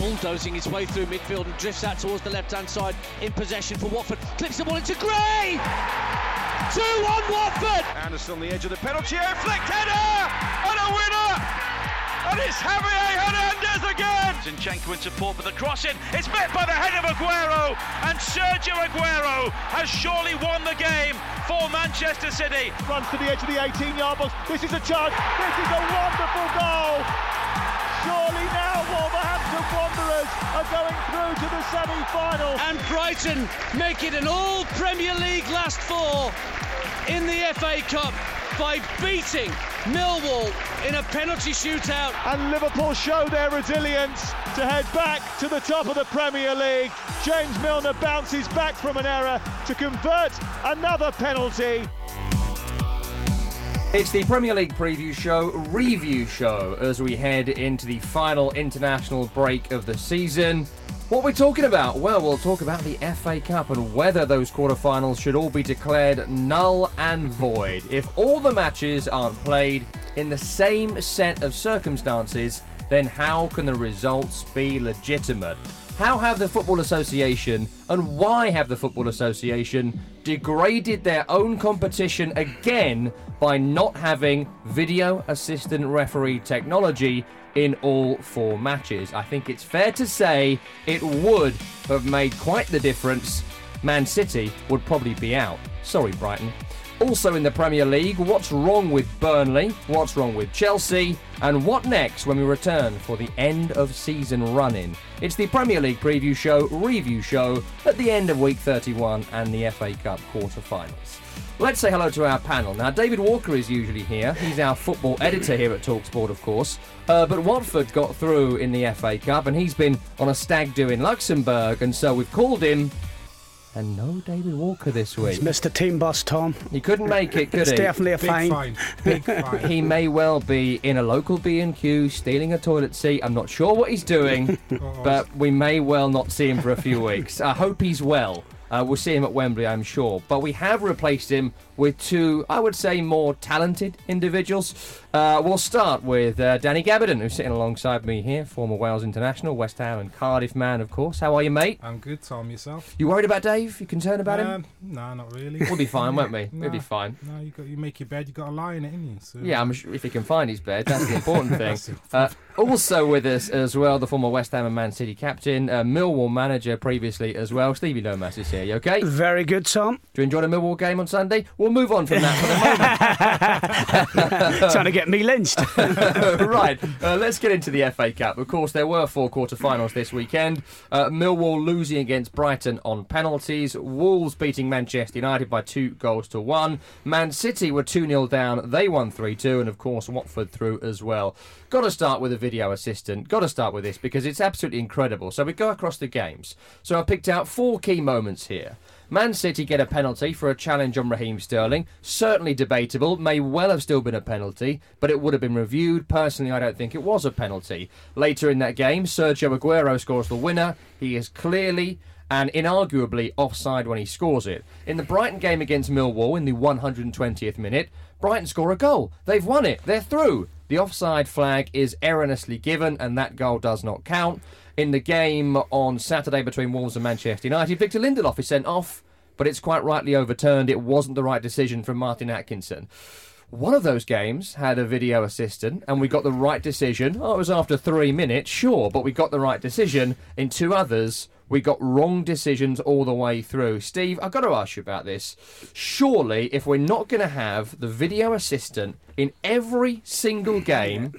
Bulldozing his way through midfield and drifts out towards the left-hand side. In possession for Watford. Clips the ball into Gray! 2-1 Watford! Anderson on the edge of the penalty area. Flicked header! And a winner! And it's Javier Hernandez again! Zinchenko in support for the crossing. It's met by the head of Aguero. And Sergio Aguero has surely won the game for Manchester City. Runs to the edge of the 18-yard box. This is a chance. This is a wonderful goal! Surely now Wolverhampton Wanderers are going through to the semi-final. And Brighton make it an all Premier League last four in the FA Cup by beating Millwall in a penalty shootout. And Liverpool show their resilience to head back to the top of the Premier League. James Milner bounces back from an error to convert another penalty. It's the Premier League preview show, review show, as we head into the final international break of the season. What are we talking about? Well, we'll talk about the FA Cup and whether those quarterfinals should all be declared null and void. If all the matches aren't played in the same set of circumstances, then how can the results be legitimate? How have the Football Association, and why have the Football Association degraded their own competition again by not having video assistant referee technology in all four matches? I think it's fair to say it would have made quite the difference. Man City would probably be out. Sorry, Brighton. Also in the Premier League, what's wrong with Burnley? What's wrong with Chelsea? And what next when we return for the end-of-season run-in? It's the Premier League preview show, review show, at the end of Week 31 and the FA Cup quarter-finals. Let's say hello to our panel. Now, David Walker is usually here. He's our football editor here at TalkSport, of course. But Watford got through in the FA Cup, and he's been on a stag do in Luxembourg, and so we've called him... And no David Walker this week. He's missed the team bus, Tom. He couldn't make it, could he? It's definitely a fine. Big fine. He may well be in a local B&Q, stealing a toilet seat. I'm not sure what he's doing, but we may well not see him for a few weeks. I hope he's well. We'll see him at Wembley, I'm sure. But we have replaced him with two, I would say, more talented individuals. We'll start with Danny Gabardine, who's sitting alongside me here, former Wales international, West Ham and Cardiff man, of course. How are you, mate? I'm good, Tom. Yourself? You worried about Dave? You concerned about him? No, not really. We'll be fine, won't we? We'll be fine. No, you make your bed, you got to lie in it, innit? So. Yeah, I'm sure if he can find his bed, that's the important thing. Also with us as well, the former West Ham and Man City captain, Millwall manager previously as well, Stevie Lomas is here. You okay? Very good, Tom. Do you enjoy the Millwall game on Sunday? We'll move on from that for the moment. Trying to get me lynched. Right, let's get into the FA Cup. Of course, there were four quarter-finals this weekend. Millwall losing against Brighton on penalties. Wolves beating Manchester United by 2-1. Man City were 2-0 down. They won 3-2. And, of course, Watford through as well. Got to start with a video assistant. Got to start with this because it's absolutely incredible. So we go across the games. So I picked out four key moments here. Man City get a penalty for a challenge on Raheem Sterling. Certainly debatable, may well have still been a penalty, but it would have been reviewed. Personally, I don't think it was a penalty. Later in that game, Sergio Aguero scores the winner. He is clearly and inarguably offside when he scores it. In the Brighton game against Millwall in the 120th minute, Brighton score a goal. They've won it. They're through. The offside flag is erroneously given, and that goal does not count. In the game on Saturday between Wolves and Manchester United, Victor Lindelof is sent off, but it's quite rightly overturned. It wasn't the right decision from Martin Atkinson. One of those games had a video assistant and we got the right decision. Oh, it was after 3 minutes, sure, but we got the right decision. In two others, we got wrong decisions all the way through. Steve, I've got to ask you about this. Surely, if we're not going to have the video assistant in every single game,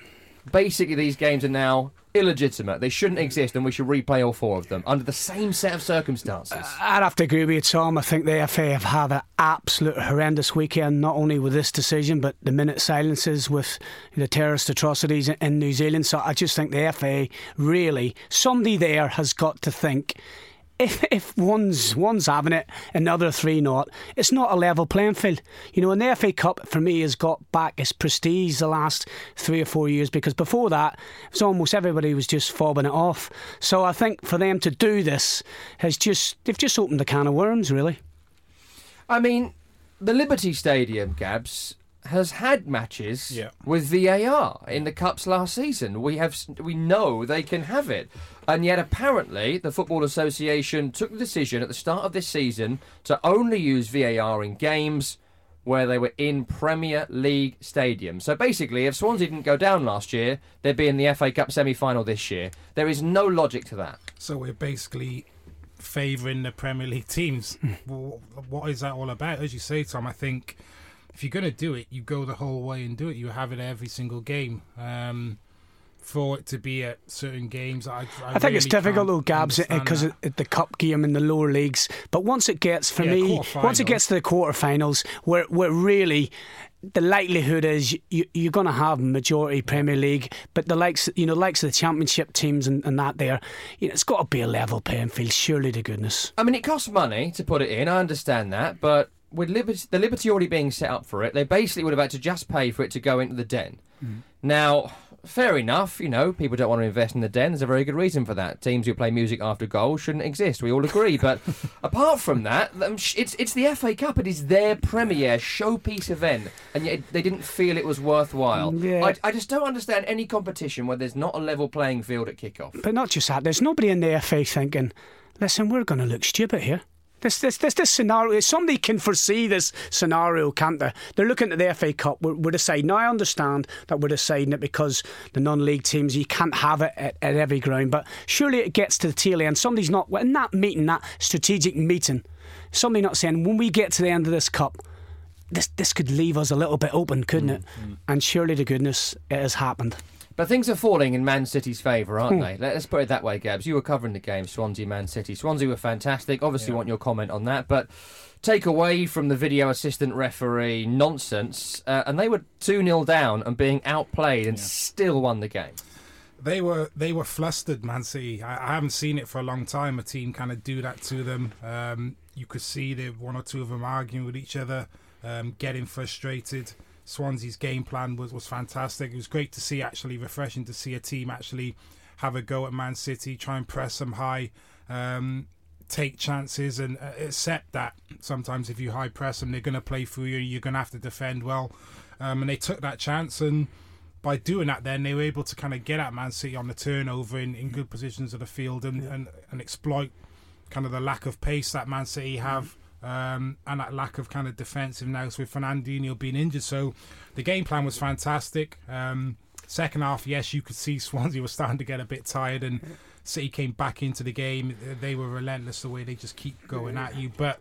basically these games are now illegitimate. They shouldn't exist and we should replay all four of them under the same set of circumstances. I'd have to agree with you, Tom. I think the FA have had an absolute horrendous weekend, not only with this decision but the minute silences with the terrorist atrocities in New Zealand. So I just think the FA really, somebody there has got to think, if one's having it, another three not, it's not a level playing field. You know, and the FA Cup, for me, has got back its prestige the last 3 or 4 years, because before that, it was almost everybody was just fobbing it off. So I think for them to do this, they've just opened a can of worms, really. I mean, the Liberty Stadium, Gabs, has had matches with VAR in the Cups last season. We know they can have it. And yet apparently the Football Association took the decision at the start of this season to only use VAR in games where they were in Premier League stadiums. So basically, if Swansea didn't go down last year, they'd be in the FA Cup semi-final this year. There is no logic to that. So we're basically favouring the Premier League teams. What is that all about? As you say, Tom, I think if you're going to do it, you go the whole way and do it. You have it every single game. For it to be at certain games, I think really it's difficult, though, Gabs, because the cup game in the lower leagues. But once it gets, once it gets to the quarterfinals, where really the likelihood is you're going to have majority Premier League, but the likes of the Championship teams and that there, you know, it's got to be a level playing field, surely to goodness. I mean, it costs money to put it in. I understand that, but with the Liberty already being set up for it, they basically would have had to just pay for it to go into the Den. Mm. Now, fair enough, you know, people don't want to invest in the Den. There's a very good reason for that. Teams who play music after goal shouldn't exist. We all agree. But apart from that, it's the FA Cup. It is their premier showpiece event. And yet they didn't feel it was worthwhile. Yeah. I just don't understand any competition where there's not a level playing field at kickoff. But not just that. There's nobody in the FA thinking, listen, we're going to look stupid here. This scenario, somebody can foresee this scenario, can't they? They're looking at the FA Cup. We're deciding. Now, I understand that we're deciding it because the non-league teams, you can't have it at every ground. But surely it gets to the tail end. Somebody's not, in that meeting, that strategic meeting, somebody not saying, when we get to the end of this Cup, this could leave us a little bit open, couldn't it? And surely to goodness, it has happened. But things are falling in Man City's favour, aren't they? Let's put it that way, Gabs. You were covering the game, Swansea-Man City. Swansea were fantastic. Obviously want your comment on that. But take away from the video assistant referee nonsense, and they were 2-0 down and being outplayed and still won the game. They were flustered, Man City. I haven't seen it for a long time, a team kind of do that to them. You could see that one or two of them arguing with each other, getting frustrated. Swansea's game plan was fantastic. It was great to see, actually, refreshing to see a team actually have a go at Man City, try and press them high, take chances and accept that sometimes if you high press them, they're going to play through you, you're going to have to defend well. And they took that chance, and by doing that then they were able to kind of get at Man City on the turnover in good positions of the field and exploit kind of the lack of pace that Man City have. And that lack of kind of defensive now, so with Fernandinho being injured, so the game plan was fantastic. Second half, yes, you could see Swansea was starting to get a bit tired, and City came back into the game. They were relentless the way they just keep going at you. But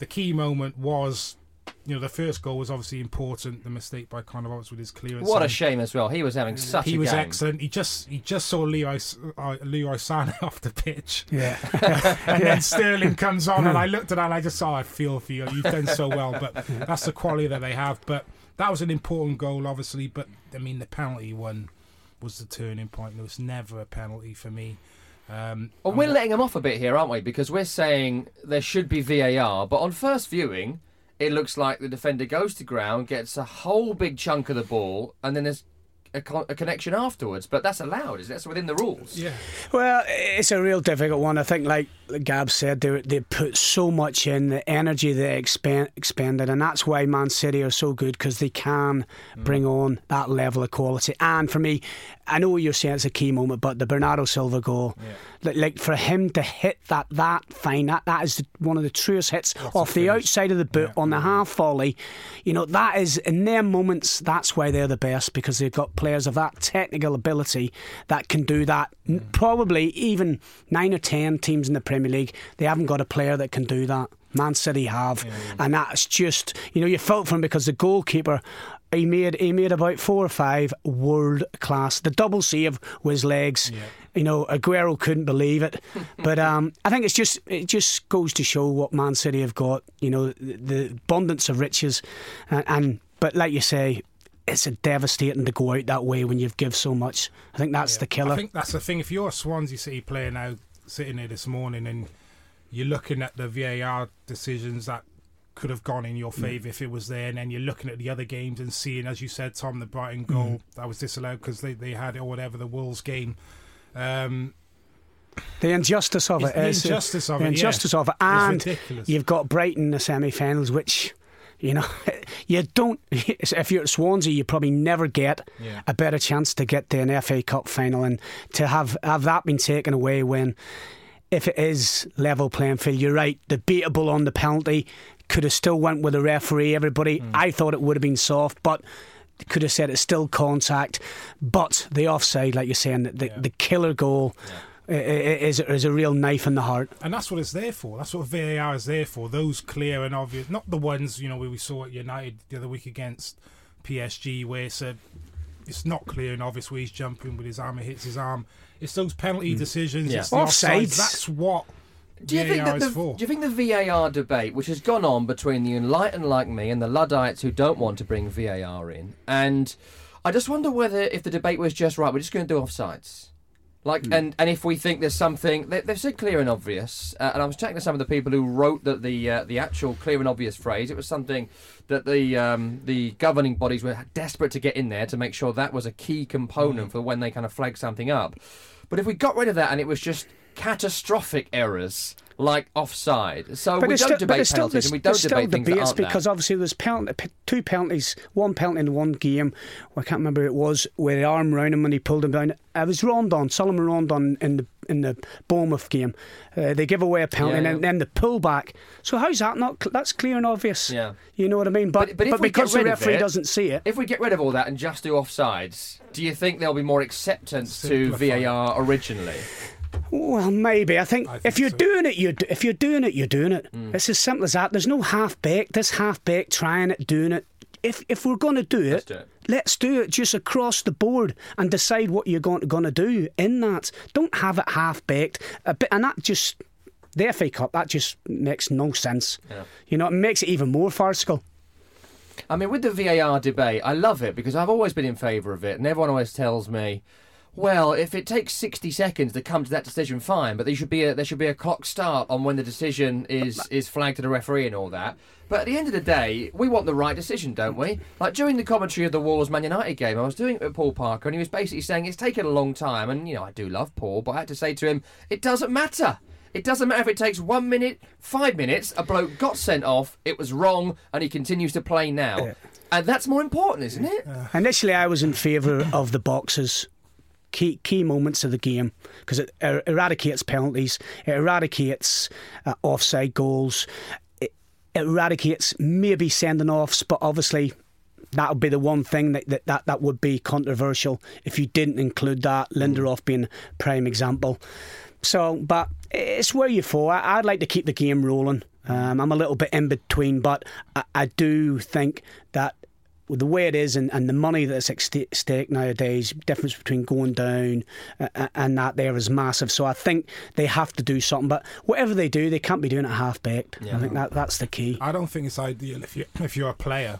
the key moment was, you know, the first goal was obviously important. The mistake by Conor Roberts with his clearance. What a shame as well. He was having such a game. He was excellent. He just saw Leroy Sané off the pitch. Yeah. And then Sterling comes on, and I looked at that and I just I feel for you. You've done so well, but that's the quality that they have. But that was an important goal, obviously. But I mean, the penalty one was the turning point. There was never a penalty for me. Well, we're letting them off a bit here, aren't we? Because we're saying there should be VAR, but on first viewing, it looks like the defender goes to ground, gets a whole big chunk of the ball, and then there's a connection afterwards. But that's allowed, isn't it? That's within the rules. Yeah. Well, it's a real difficult one. I think, like Gab said, they put so much in, the energy they expended, and that's why Man City are so good, because they can bring on that level of quality. And for me, I know you're saying it's a key moment, but the Bernardo Silva goal, like for him to hit that fine, that is one of the truest hits. That's off the outside of the boot on the half volley. You know, that is, in their moments, that's why they're the best, because they've got players of that technical ability that can do that. Probably even 9 or 10 teams in the Premier League, they haven't got a player that can do that. Man City have, and that's just, you know, you felt for him because the goalkeeper, he made about 4 or 5 world class. The double save with his legs, you know, Aguero couldn't believe it. But I think it just goes to show what Man City have got. You know, the abundance of riches, and but like you say, it's a devastating to go out that way when you've give so much. I think that's the killer. I think that's the thing. If you're a Swansea City player now, sitting here this morning and you're looking at the VAR decisions that could have gone in your favour if it was there, and then you're looking at the other games and seeing, as you said, Tom, the Brighton goal that was disallowed because they had it, or whatever, the Wolves game. The injustice of it. The injustice of it. And ridiculous. You've got Brighton in the semi-finals, which, you know, you don't, if you're at Swansea, you probably never get a better chance to get to an FA Cup final, and to have that been taken away when, if it is level playing field, you're right, the beatable on the penalty could have still went with the referee, everybody. I thought it would have been soft, but could have said it's still contact. But the offside, like you're saying, the killer goal is a real knife in the heart. And that's what it's there for. That's what VAR is there for. Those clear and obvious, not the ones, you know, where we saw at United the other week against PSG, where it's not clear and obvious where he's jumping with his arm, it hits his arm. It's those penalty decisions, it's the offsides. That's what VAR is for. Do you think the VAR debate, which has gone on between the enlightened like me and the Luddites who don't want to bring VAR in, and I just wonder whether if the debate was just, right, we're just going to do offsides. Like, and if we think there's something, they've said clear and obvious, and I was chatting to some of the people who wrote the actual clear and obvious phrase. It was something that the governing bodies were desperate to get in there to make sure that was a key component for when they kind of flag something up. But if we got rid of that and it was just catastrophic errors like offside, so but we don't debate penalties and we don't debate things that aren't there. Because obviously there's two penalties, one penalty in one game, I can't remember who it was, with the arm round him when he pulled him down. It was Rondon, Solomon Rondon in the Bournemouth game. They give away a penalty and then the pullback. So how's that not? That's clear and obvious. Yeah, you know what I mean. But because the referee doesn't see it, if we get rid of all that and just do offsides, do you think there'll be more acceptance to VAR originally? Well, maybe. I think if you're doing it, you're doing it. It's as simple as that. There's no half-baked. This half-baked, trying it, doing it. If we're going to do it, let's do it just across the board and decide what you're going to do in that. Don't have it half-baked. And that just, the FA Cup, that just makes no sense. Yeah. You know, it makes it even more farcical. I mean, with the VAR debate, I love it because I've always been in favour of it, and everyone always tells me, well, if it takes 60 seconds to come to that decision, fine, but there should be a clock start on when the decision is flagged to the referee and all that. But at the end of the day, we want the right decision, don't we? Like during the commentary of the Wolves Man United game, I was doing it with Paul Parker and he was basically saying it's taken a long time, and you know, I do love Paul, but I had to say to him, it doesn't matter. It doesn't matter if it takes 1 minute, 5 minutes, a bloke got sent off, it was wrong, and he continues to play now. And that's more important, isn't it? Initially I was in favour of the boxes. Key moments of the game, because it eradicates penalties, it eradicates offside goals, it eradicates maybe sending offs, but obviously that would be the one thing that would be controversial if you didn't include that, Lindelof being a prime example. So, but it's where you're for. I'd like to keep the game rolling. I'm a little bit in between, but I do think that the way it is and the money that's at stake nowadays, difference between going down and that there is massive. So I think they have to do something. But whatever they do, they can't be doing it half-baked. Yeah. I think that's the key. I don't think it's ideal if you're a player,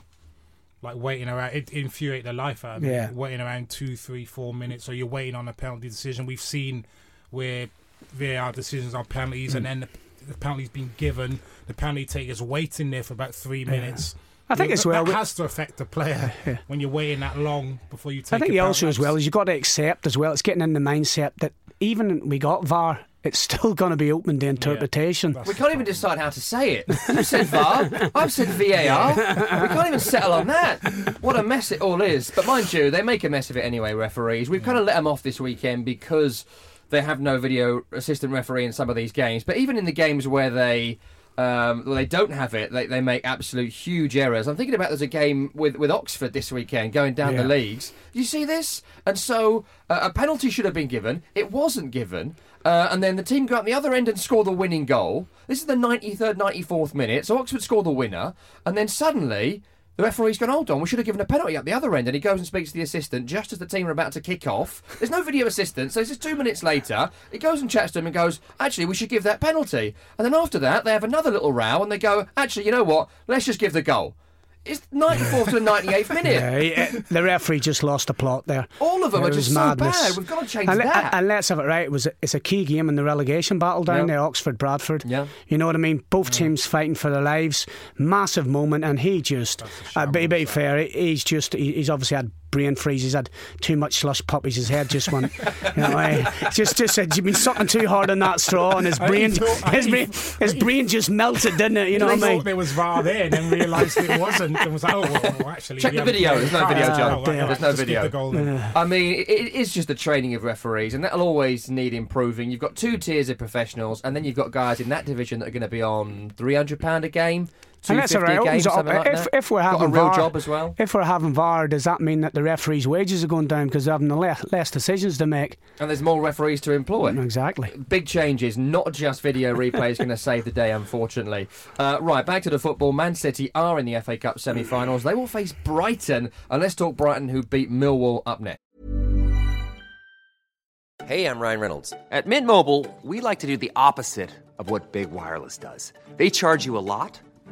like waiting around. It infuriates the life out of it. Waiting around 2, 3, 4 minutes, or you're waiting on a penalty decision. We've seen where VAR decisions on penalties and then the penalty's been given. The penalty taker's waiting there for about 3 minutes. I think as well, that has to affect the player when you're waiting that long before you take it. I think the also as well is you've got to accept as well, it's getting in the mindset that even we got VAR it's still going to be open to interpretation. Yeah. We can't even decide how to say it. You said VAR, I've said VAR. Yeah. We can't even settle on that. What a mess it all is. But mind you, they make a mess of it anyway, referees. We've kind of let them off this weekend because they have no video assistant referee in some of these games. But even in the games where they don't have it, they make absolute huge errors. I'm thinking about there's a game with Oxford this weekend going down the leagues. You see this? And so a penalty should have been given. It wasn't given. And then the team go out the other end and score the winning goal. This is the 93rd, 94th minute. So Oxford score the winner. And then suddenly the referee's gone, hold on, we should have given a penalty at the other end. And he goes and speaks to the assistant just as the team are about to kick off. There's no video assistant, so this is 2 minutes later. He goes and chats to him and goes, actually, we should give that penalty. And then after that, they have another little row and they go, actually, you know what? Let's just give the goal. It's 94th to the 98th minute. Yeah, the referee just lost the plot there. All of them are just so madness. Bad. We've got to change that. And let's have it right. It's a key game in the relegation battle down there, Oxford-Bradford. Yeah. You know what I mean? Both teams fighting for their lives. Massive moment. And he just, to be fair, he's obviously had brain freeze. He's had too much slush puppies. His head just went, you know, just said, you've been sucking too hard on that straw, and his brain just melted, didn't it? You know what I mean? He thought there was VAR there, and then realised it wasn't, and was like, well, actually, check the video. There's no video, John. There's no video. I mean, it is just the training of referees, and that'll always need improving. You've got two tiers of professionals, and then you've got guys in that division that are going to be on £300 a game. And that's all right. Games, up. Like if we're having VAR, as well. If we're having VAR, does that mean that the referees' wages are going down because they're having less decisions to make? And there's more referees to employ. Exactly. Big changes. Not just video replay is going to save the day, unfortunately. Right, back to the football. Man City are in the FA Cup semi-finals. They will face Brighton. And let's talk Brighton, who beat Millwall up next. Hey, I'm Ryan Reynolds. At Mint Mobile, we like to do the opposite of what Big Wireless does. They charge you a lot.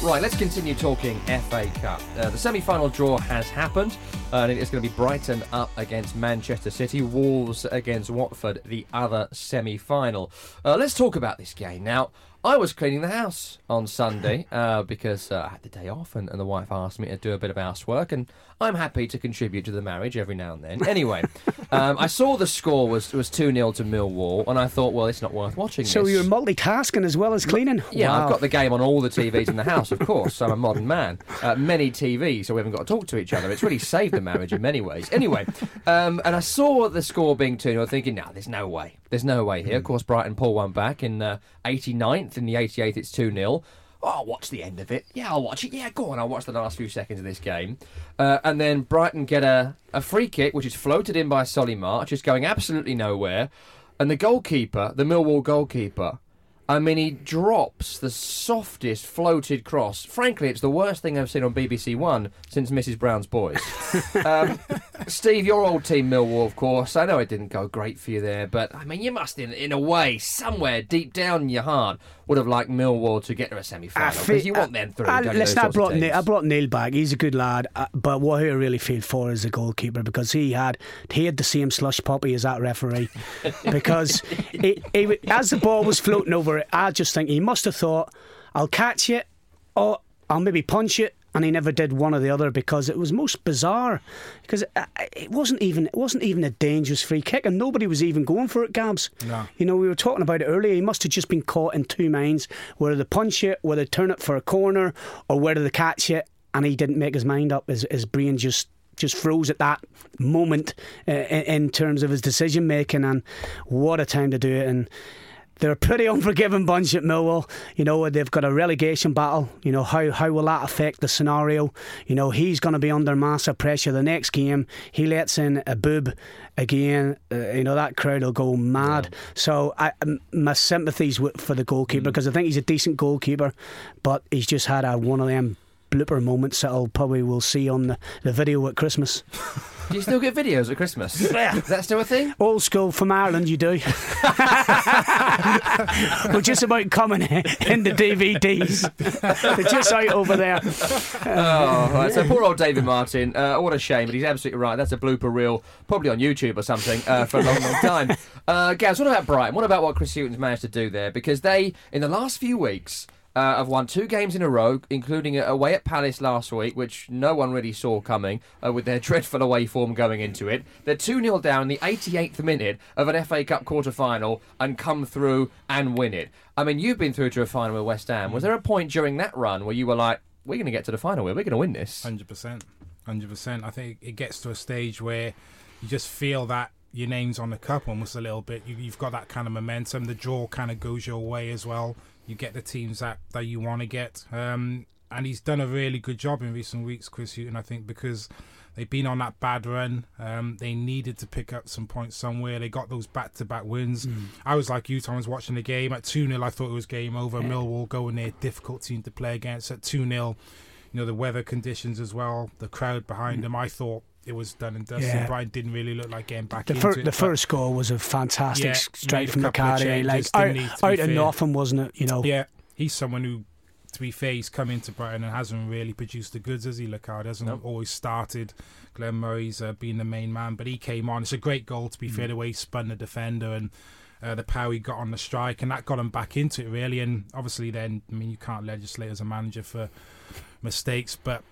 Right, let's continue talking FA Cup. The semi-final draw has happened, and it's going to be Brighton up against Manchester City, Wolves against Watford, the other semi-final. Let's talk about this game. Now, I was cleaning the house on Sunday because I had the day off, and the wife asked me to do a bit of housework, and I'm happy to contribute to the marriage every now and then. Anyway, I saw the score was 2-0 to Millwall, and I thought, well, it's not worth watching this. So you're multitasking as well as cleaning? Yeah, wow. I've got the game on all the TVs in the house, of course. So I'm a modern man. Many TVs, so we haven't got to talk to each other. It's really saved the marriage in many ways. Anyway, and I saw the score being 2-0, thinking, no, there's no way. There's no way here. Of course, Brighton pull one back in the 89th. In the 88th, it's 2-0. Oh, I'll watch the end of it. Yeah, I'll watch it. Yeah, go on, I'll watch the last few seconds of this game. And then Brighton get a free kick, which is floated in by Solimar, just going absolutely nowhere. And the goalkeeper, the Millwall goalkeeper, I mean, he drops the softest floated cross. Frankly, it's the worst thing I've seen on BBC One since Mrs Brown's Boys. Steve, your old team Millwall, of course. I know it didn't go great for you there, but, I mean, you must, in a way, somewhere deep down in your heart, would have liked Millwall to get to a semi-final, because you want them through. I brought Neil back. He's a good lad, but what I really feel for is the goalkeeper, because he had the same slush puppy as that referee, because he, as the ball was floating over it, I just think he must have thought, I'll catch it, or I'll maybe punch it, and he never did one or the other, because it was most bizarre, because it wasn't even a dangerous free kick, and nobody was even going for it, Gabs. No. You know, we were talking about it earlier. He must have just been caught in two minds, whether to punch it, whether to turn it for a corner, or whether to catch it, and he didn't make his mind up. His brain just froze at that moment in terms of his decision making, and what a time to do it. And they're a pretty unforgiving bunch at Millwall. You know, they've got a relegation battle. You know, how will that affect the scenario? You know, he's going to be under massive pressure the next game. He lets in a boob again. You know, that crowd will go mad. Yeah. So my sympathies for the goalkeeper, because I think he's a decent goalkeeper, but he's just had one of them blooper moments that we'll see on the video at Christmas. Do you still get videos at Christmas? Yeah. Is that still a thing? Old school, from Ireland, you do. We're just about coming in the DVDs. They're just out over there. Oh, right. So poor old David Martin. What a shame, but he's absolutely right. That's a blooper reel, probably on YouTube or something, for a long, long time. Gaz, what about Brighton? What about what Chris Hughton's managed to do there? Because they, in the last few weeks, I've won two games in a row, including away at Palace last week, which no one really saw coming, with their dreadful away form going into it. They're 2-0 down in the 88th minute of an FA Cup quarter-final and come through and win it. I mean, you've been through to a final with West Ham. Was there a point during that run where you were like, we're going to get to the final here, we're going to win this? 100%. I think it gets to a stage where you just feel that your name's on the cup almost a little bit. You've got that kind of momentum. The draw kind of goes your way as well. You get the teams that you want to get. And he's done a really good job in recent weeks, Chris Hughton, I think, because they've been on that bad run. They needed to pick up some points somewhere. They got those back-to-back wins. I was like you, Tom, I was watching the game. At 2-0, I thought it was game over. Yeah. Millwall going there, difficult team to play against. At 2-0, you know, the weather conditions as well, the crowd behind them, I thought it was done and dusted. Yeah. Brighton didn't really look like getting back into it. The first goal was a fantastic strike from McCarty. Like, out of nothing, wasn't it? You know. Yeah, he's someone who, to be fair, he's come into Brighton and hasn't really produced the goods, has he, Lacard? Hasn't always started. Glenn Murray's been the main man, but he came on. It's a great goal, to be fair, the way he spun the defender and the power he got on the strike, and that got him back into it, really. And obviously then, I mean, you can't legislate as a manager for mistakes, but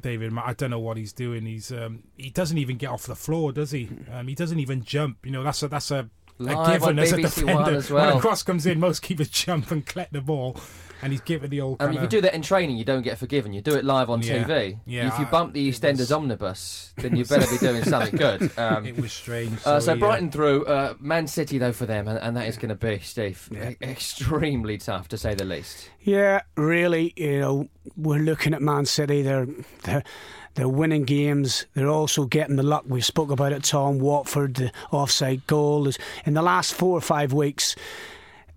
David, I don't know what he's doing. He's he doesn't even get off the floor, does he? He doesn't even jump. You know, that's a given as a defender. As well. When a cross comes in, most keepers jump and collect the ball, and he's given the old. I mean, if you do that in training, you don't get forgiven. You do it live on TV. Yeah, if you bump the EastEnders omnibus, then you better be doing something good. It was strange. So Brighton through, Man City though for them, and that is going to be, Steve, extremely tough to say the least. Yeah, really. You know, we're looking at Man City. They're winning games. They're also getting the luck. We spoke about it, Tom. Watford, the offside goal. In the last 4 or 5 weeks,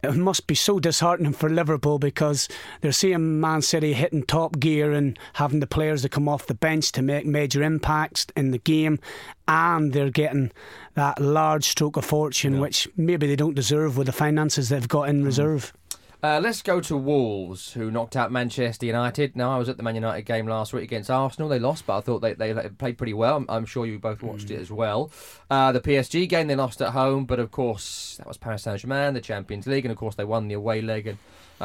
it must be so disheartening for Liverpool, because they're seeing Man City hitting top gear and having the players that come off the bench to make major impacts in the game, and they're getting that large stroke of fortune, which maybe they don't deserve with the finances they've got in reserve. Let's go to Wolves, who knocked out Manchester United. Now, I was at the Man United game last week against Arsenal. They lost, but I thought they played pretty well. I'm sure you both watched it as well. The PSG game, they lost at home, but of course, that was Paris Saint-Germain, the Champions League, and of course, they won the away leg,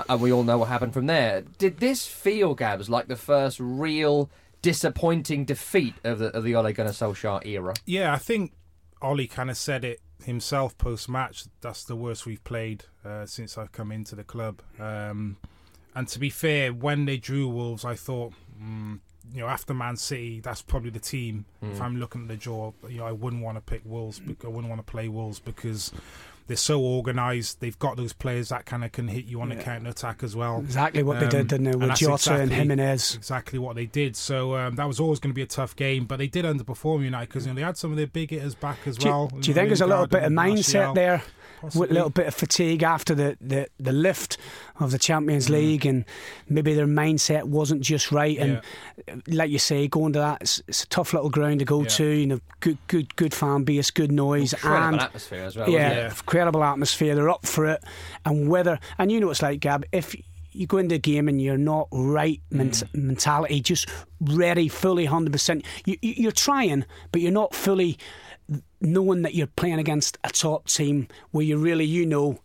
and we all know what happened from there. Did this feel, Gabs, like the first real disappointing defeat of the Ole Gunnar Solskjaer era? Yeah, I think Ole kind of said it himself post-match. That's the worst we've played since I've come into the club, and to be fair, when they drew Wolves, I thought, you know, after Man City, that's probably the team, if I'm looking at the draw, you know, I wouldn't want to pick Wolves. I wouldn't want to play Wolves, because they're so organised. They've got those players that kind of can hit you on a counter-attack as well. Exactly what they did, didn't they, with Jota and Jimenez. Exactly what they did. So that was always going to be a tough game, but they did underperform United, because, you know, they had some of their big hitters back as well. Do you think there's a little bit of mindset there? Possibly. With a little bit of fatigue after the lift of the Champions League, and maybe their mindset wasn't just right, and like you say, going to that, it's a tough little ground to go to, you know, good fan base, good noise, incredible atmosphere as well, incredible atmosphere. They're up for it, and you know, it's like, Gab, if you go into a game and you're not right mentality, just ready, fully 100%. You're trying, but you're not fully knowing that you're playing against a top team where you really,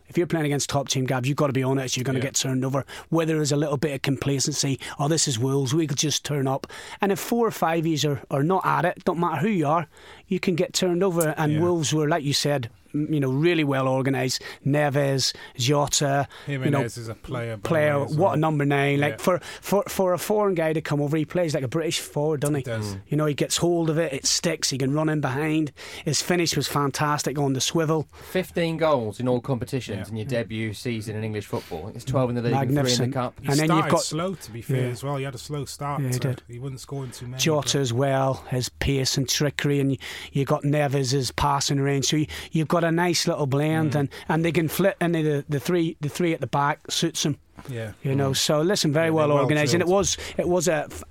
if you're playing against top team, Gav, you've got to be honest, you're going to get turned over. Whether there's a little bit of complacency, oh, this is Wolves, we could just turn up. And if 4 or 5 years are not at it, don't matter who you are, you can get turned over. And Wolves were, like you said, really well organised. Neves, Jota, Jimenez is a player. What a number 9! Like for a foreign guy to come over, he plays like a British forward, doesn't he? He gets hold of it, it sticks. He can run in behind. His finish was fantastic on the swivel. 15 goals in all competitions in your debut season in English football. It's 12 in the league, and 3 in the cup. He and then you've got slow, to be fair, as well. He had a slow start. Yeah, he did. He wouldn't score in too many. Jota as well, his pace and trickery, and you got Neves, his passing range. So you've got a nice little blend, and they can flip into the three at the back suits them. Yeah, So listen, very well organised, and it was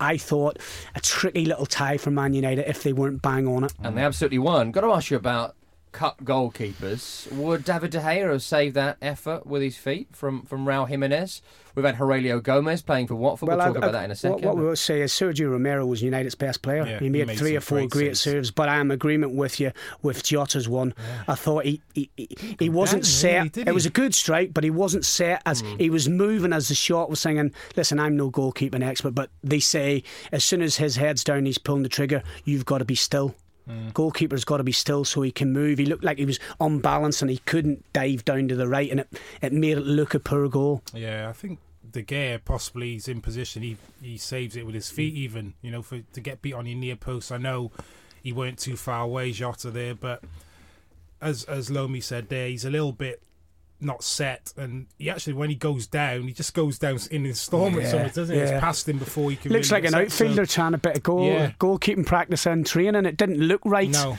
I thought a tricky little tie for Man United if they weren't bang on it, and they absolutely won. Got to ask you about cup goalkeepers. Would David De Gea have saved that effort with his feet from Raul Jimenez? We've had Aurelio Gomez playing for Watford. We'll talk about that in a second. What we will say is Sergio Romero was United's best player. Yeah, he made 3 or 4 great saves, but I am in agreement with you with Jota's one. Yeah. I thought he wasn't set. Really, it was a good strike, but he wasn't set as he was moving as the shot was singing. Listen, I'm no goalkeeping expert, but they say as soon as his head's down, he's pulling the trigger. You've got to be still. Goalkeeper's got to be still so he can move. He looked like he was unbalanced and he couldn't dive down to the right, and it made it look a poor goal. Yeah, I think De Gea possibly is in position. He saves it with his feet even, to get beat on your near post. I know he weren't too far away, Jota there, but as Lomi said there, he's a little bit not set, and he actually, when he goes down, he just goes down in his storm or something, doesn't he? It's past him before he can. Looks really like an outfielder trying a bit of goalkeeping practice and training. It didn't look right. No,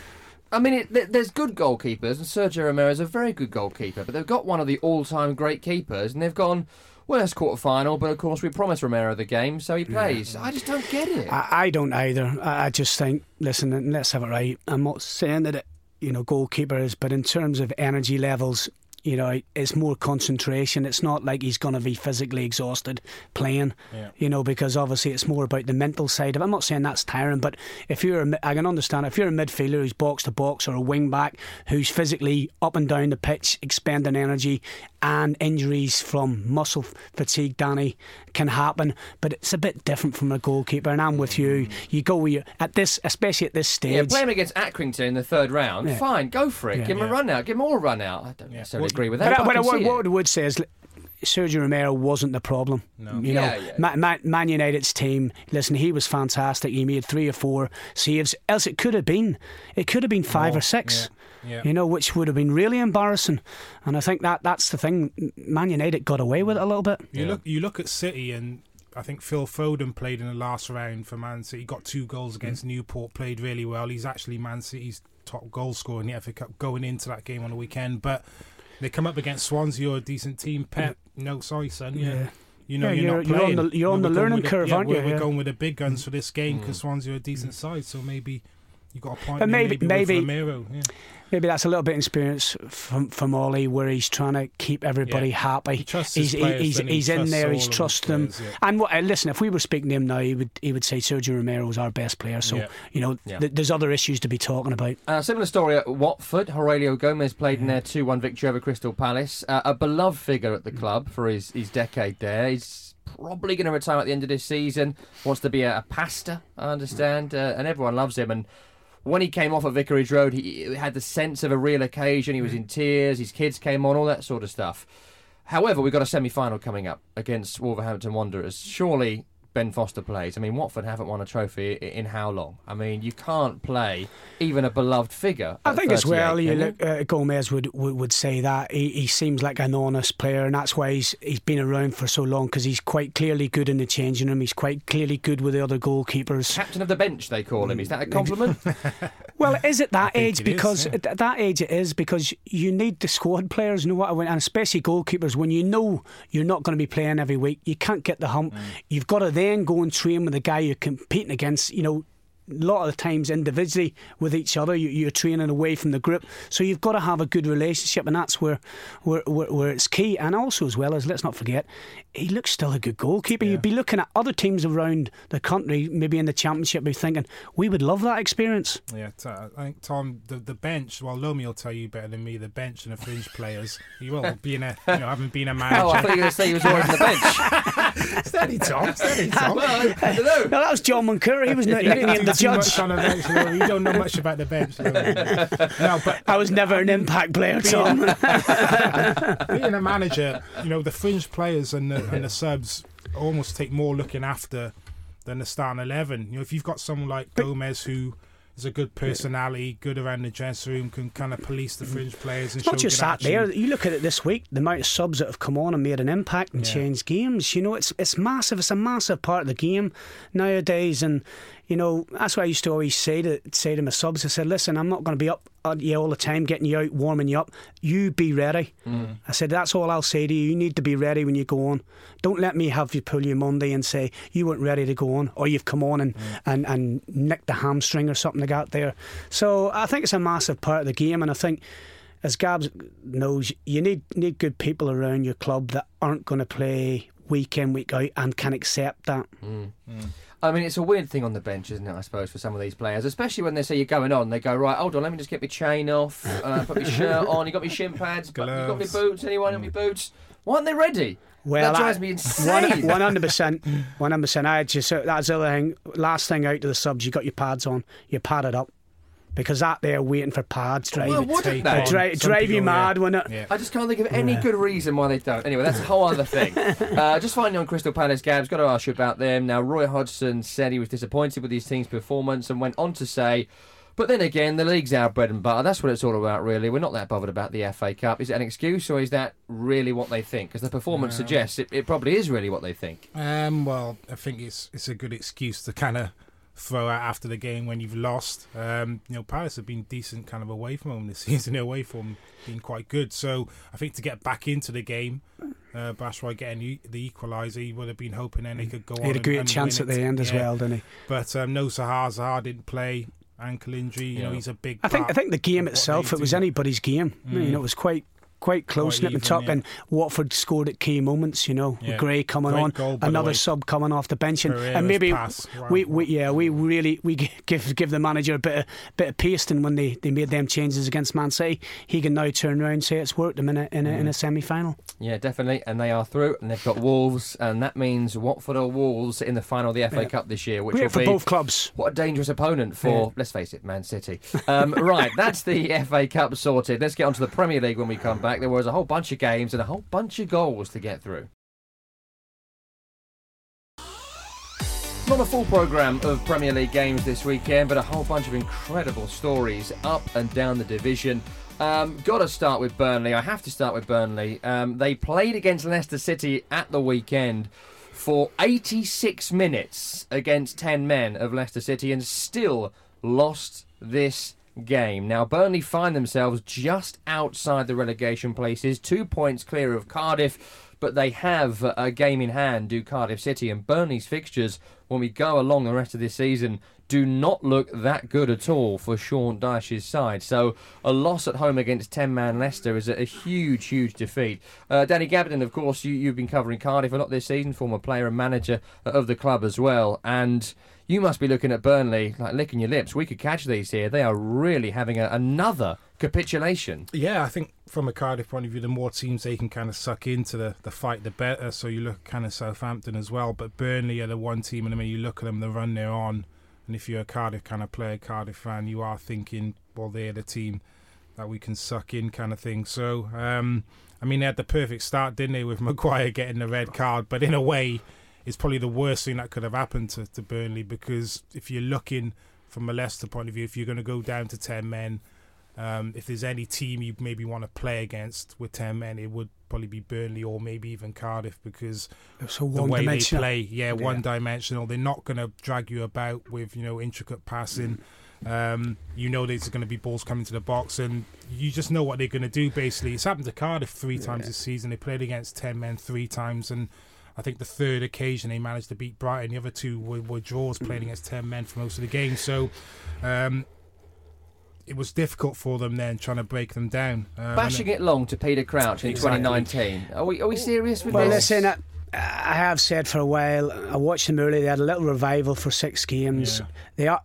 I mean, there's good goalkeepers, and Sergio Romero's a very good goalkeeper, but they've got one of the all-time great keepers, and they've gone, well, that's quarter-final, but of course we promised Romero the game, so he plays. I just don't get it. I don't either. I just think, listen, let's have it right. I'm not saying that goalkeeper is, but in terms of energy levels. It's more concentration. It's not like he's going to be physically exhausted playing, because obviously it's more about the mental side of it. I'm not saying that's tiring, but I can understand if you're a midfielder who's box to box or a wing back who's physically up and down the pitch, expending energy, and injuries from muscle fatigue, Danny, can happen. But it's a bit different from a goalkeeper, and I'm with you. You go with especially at this stage. Yeah, playing against Accrington in the third round, fine, go for it. Give him a run out. Give him all a run out. I don't necessarily agree with that. What I would say is Sergio Romero wasn't the problem. No. Man United's team, listen, he was fantastic. He made 3 or 4 saves. Else it could have been. It could have been 5 or 6. Yeah. Which would have been really embarrassing. And I think that's the thing. Man United got away with it a little bit. You look at City, and I think Phil Foden played in the last round for Man City. He got 2 goals against Newport, played really well. He's actually Man City's top goal scorer in the FA Cup going into that game on the weekend. But they come up against Swansea, who are a decent team. Pep, no, sorry, son. Yeah. You're not playing. You're on the learning curve, aren't you? We're going with the big guns for this game because Swansea are a decent side, so maybe you've got a point. But maybe with Romero. Yeah. Maybe that's a little bit of experience from Ollie, where he's trying to keep everybody happy. He trusts his players, he's in there, he's trusted them. Players, and listen, if we were speaking to him now, he would say Sergio Romero was our best player. So there's other issues to be talking about. Similar story at Watford. Aurelio Gomez played in their 2-1 victory over Crystal Palace. A beloved figure at the club for his decade there. He's probably going to retire at the end of this season. Wants to be a pastor, I understand, and everyone loves him. And when he came off at Vicarage Road, he had the sense of a real occasion. He was in tears, his kids came on, all that sort of stuff. However, we've got a semi-final coming up against Wolverhampton Wanderers. Surely Ben Foster plays. I mean, Watford haven't won a trophy in how long? I mean, you can't play even a beloved figure. I think as well, you look, Gomez would say that. He seems like an honest player, and that's why he's been around for so long, because he's quite clearly good in the changing room. He's quite clearly good with the other goalkeepers. Captain of the bench, they call him. Is that a compliment? Well, is it that age? Because at that age it is, because you need the squad players, and especially goalkeepers, when you're not going to be playing every week, you can't get the hump. You've got to then go and train with the guy you're competing against, a lot of the times individually with each other. You're training away from the group, so you've got to have a good relationship, and that's where it's key. And also as well as, let's not forget, he looks still a good goalkeeper. Yeah. You'd be looking at other teams around the country, maybe in the Championship, be thinking, we would love that experience. Yeah, I think, Tom, the bench, well, Lomi will tell you better than me, the bench and the fringe players, you will, having been a manager. Oh, I thought you were going to say he was always on the bench. Steady, Tom. Well, I don't know. No, that was John Moncur. He was not the judge. You don't know much about the bench. No, but I was never an impact player, Tom. Being a manager, the fringe players and the subs almost take more looking after than the starting 11. If you've got someone like Gomez who is a good personality, good around the dressing room, can kind of police the fringe players. And it's not just that there. You look at it this week, the amount of subs that have come on and made an impact and changed games. It's massive. It's a massive part of the game nowadays. And that's why I used to always say to my subs, I said, listen, I'm not going to be up at you all the time, getting you out, warming you up. You be ready. Mm. I said, that's all I'll say to you. You need to be ready when you go on. Don't let me have you pull you Monday and say you weren't ready to go on, or you've come on and nicked the hamstring or something like that there. So I think it's a massive part of the game, and I think, as Gabs knows, you need good people around your club that aren't going to play week in, week out and can accept that. Mm. Mm. I mean, it's a weird thing on the bench, isn't it, I suppose, for some of these players, especially when they say you're going on, they go, right, hold on, let me just get my chain off, put my shirt on, you got my shin pads, gloves. You got my boots, anyone got my boots? Why aren't they ready? Well, that drives me insane. 100%. That's the other thing. Last thing out to the subs, you got your pads on, you padded up. Because that there waiting for pads drive you mad, wouldn't it? Yeah. I just can't think of any good reason why they don't. Anyway, that's a whole other thing. Just finally on Crystal Palace, Gabs, got to ask you about them. Now, Roy Hodgson said he was disappointed with his team's performance and went on to say, but then again, the league's our bread and butter. That's what it's all about, really. We're not that bothered about the FA Cup. Is it an excuse, or is that really what they think? Because the performance suggests it probably is really what they think. Well, I think it's a good excuse to kind of throw out after the game when you've lost. Palace have been decent kind of away from home this season. Away from being quite good. So I think to get back into the game, Bashrai getting the equaliser, he would have been hoping then they could go on. He had a great chance at the end as well, didn't he? But no, Zaha didn't play. Ankle injury. He's a big. I think the game itself, it was anybody's game. Mm. It was quite close, nip and tuck, and Watford scored at key moments, Gray coming on, another sub coming off the bench, and maybe we really give the manager a bit of pasting when they made them changes against Man City. He can now turn around and say it's worked them in a semi-final. Yeah, definitely, and they are through, and they've got Wolves, and that means Watford or Wolves in the final of the FA Cup this year, which will be both clubs. What a dangerous opponent for, let's face it, Man City. Right, that's the FA Cup sorted. Let's get on to the Premier League when we come back. There was a whole bunch of games and a whole bunch of goals to get through. Not a full programme of Premier League games this weekend, but a whole bunch of incredible stories up and down the division. Got to start with Burnley. I have to start with Burnley. They played against Leicester City at the weekend for 86 minutes against 10 men of Leicester City and still lost this game. Now, Burnley find themselves just outside the relegation places, 2 points clear of Cardiff, but they have a game in hand, do Cardiff City, and Burnley's fixtures, when we go along the rest of this season, do not look that good at all for Sean Dyche's side. So a loss at home against 10-man Leicester is a huge, huge defeat. Danny Gabaldon, of course, you've been covering Cardiff a lot this season, former player and manager of the club as well, and you must be looking at Burnley like licking your lips. We could catch these here. They are really having another capitulation. Yeah, I think from a Cardiff point of view, the more teams they can kind of suck into the fight, the better. So you look kind of Southampton as well, but Burnley are the one team, and I mean, you look at them, the run they're on, and if you're a Cardiff kind of player, Cardiff fan, you are thinking, well, they're the team that we can suck in kind of thing. So, they had the perfect start, didn't they, with Maguire getting the red card, but in a way, it's probably the worst thing that could have happened to Burnley, because if you're looking from a Leicester point of view, if you're going to go down to 10 men, if there's any team you maybe want to play against with 10 men, it would probably be Burnley or maybe even Cardiff, because the way they play, one-dimensional. They're not going to drag you about with intricate passing. There's going to be balls coming to the box, and you just know what they're going to do, basically. It's happened to Cardiff three times this season. They played against 10 men three times, and I think the third occasion they managed to beat Brighton. The other two were draws, playing against 10 men for most of the game. So it was difficult for them then, trying to break them down. Bashing it long to Peter Crouch in 2019. Are we serious with this? Listen, I have said for a while, I watched them early. They had a little revival for six games. Yeah. They are...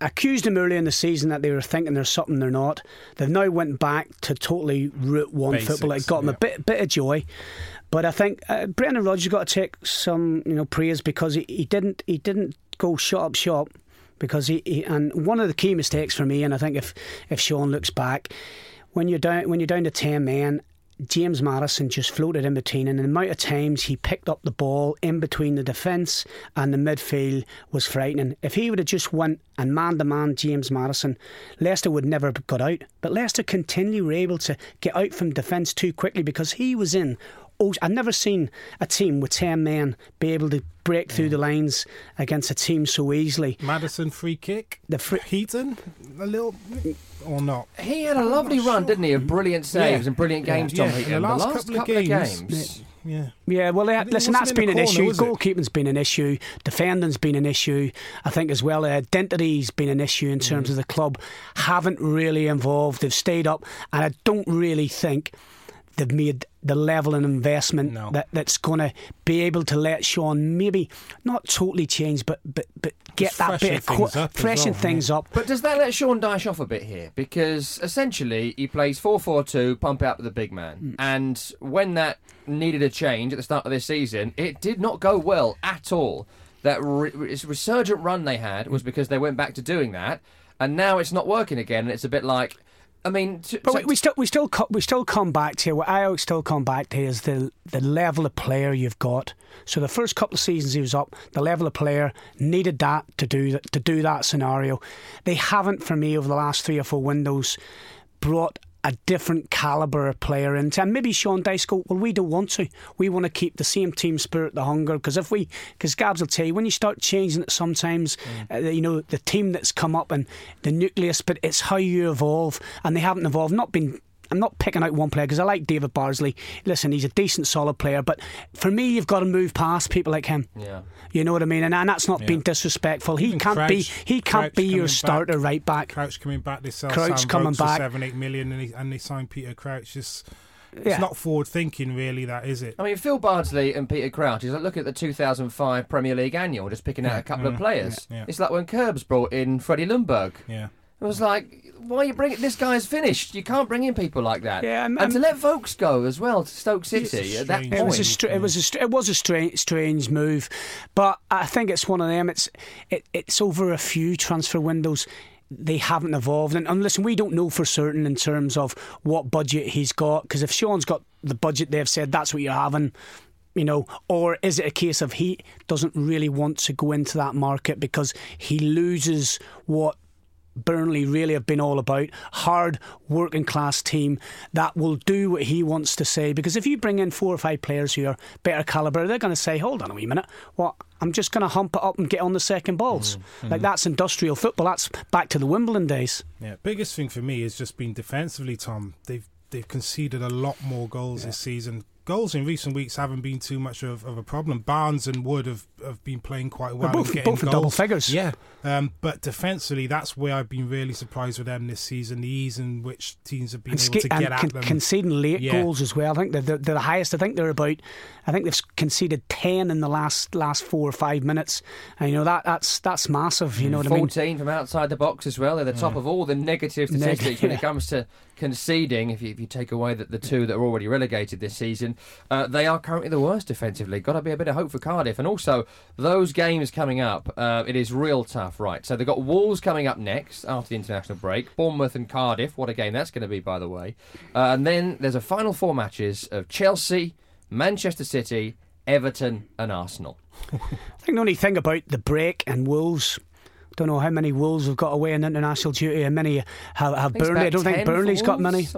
accused them early in the season that they were thinking there's something they're not. They've now went back to totally root one basics, football. It got them a bit of joy, but I think Brendan Rodgers got to take some praise because he didn't go shut up shop, because he and one of the key mistakes for me, and I think if Sean looks back, when you're down to 10 men. James Maddison just floated in between, and the amount of times he picked up the ball in between the defence and the midfield was frightening. If he would have just went and man-to-man James Maddison, Leicester would never have got out. But Leicester continually were able to get out from defence too quickly because he was in. I've never seen a team with 10 men be able to break through the lines against a team so easily. Maddison free kick, Heaton a little or not. He had a lovely run, didn't he? Of brilliant saves and brilliant games. Tom Heaton. The last couple of games. Yeah. Well, listen, that's been an issue. Goalkeeping's been an issue. Defending's been an issue. I think as well, identity's been an issue in terms of the club. Haven't really involved. They've stayed up, and I don't really think they've made the level of investment that's going to be able to let Sean maybe not totally change, but get that bit of freshen things up. But does that let Sean Dyche off a bit here? Because essentially he plays 4-4-2, pump out with the big man. And when that needed a change at the start of this season, it did not go well at all. That resurgent run they had was because they went back to doing that, and now it's not working again, and it's a bit like... I mean, we still come back to what I always still come back to is the level of player you've got. So the first couple of seasons he was up, the level of player needed that to do that scenario. They haven't, for me, over the last 3 or 4 windows, brought a different calibre of player into. And maybe Sean Dyche go, well, we don't want to. We want to keep the same team spirit, the hunger. Because Gabs will tell you, when you start changing it sometimes, the team that's come up and the nucleus, but it's how you evolve. And they haven't evolved. I'm not picking out one player because I like David Barsley. Listen, he's a decent, solid player, but for me, you've got to move past people like him. Yeah, you know what I mean, and that's not being disrespectful. He can't be your starter right back. Crouch coming back. They sell Crouch coming back. 7-8 million, and they signed Peter Crouch. It's not forward thinking, really, that is it? I mean, Phil Bardsley and Peter Crouch. Is like look at the 2005 Premier League annual, just picking out a couple of players. Yeah. It's like when Kerbs brought in Freddie Ljungberg. Yeah. It was like, why are you bringing... This guy's finished. You can't bring in people like that. Yeah, and to let Vokes go as well to Stoke City at that point. It was a strange move, but I think it's one of them. It's over a few transfer windows. They haven't evolved. And listen, we don't know for certain in terms of what budget he's got, because if Sean's got the budget they've said, that's what you're having... or is it a case of he doesn't really want to go into that market because he loses what Burnley really have been all about? Hard working class team that will do what he wants to say, because if you bring in 4 or 5 players who are better calibre, they're going to say, hold on a wee minute, I'm just going to hump it up and get on the second balls. That's industrial football. That's back to the Wimbledon days. Yeah, biggest thing for me has just been defensively, Tom. They've conceded a lot more goals this season. Goals in recent weeks haven't been too much of a problem. Barnes and Wood have been playing quite well. Both double figures. Yeah. But defensively, that's where I've been really surprised with them this season, the ease in which teams have been able to get at them. Conceding late goals as well. I think they're the highest. I think they've conceded 10 in the last 4 or 5 minutes. And, that's massive. You know what I mean? 14 from outside the box as well. They're the top of all the negative statistics when it comes to conceding. If you take away the 2 that are already relegated this season, they are currently the worst defensively. Got to be a bit of hope for Cardiff, and also those games coming up. It is real tough, right? So they've got Wolves coming up next after the international break. Bournemouth and Cardiff. What a game that's going to be, by the way. And then there's a final 4 matches of Chelsea, Manchester City, Everton, and Arsenal. I think the only thing about the break and Wolves. Don't know how many Wolves have got away in international duty, and many have Burnley. I don't think Burnley's got many.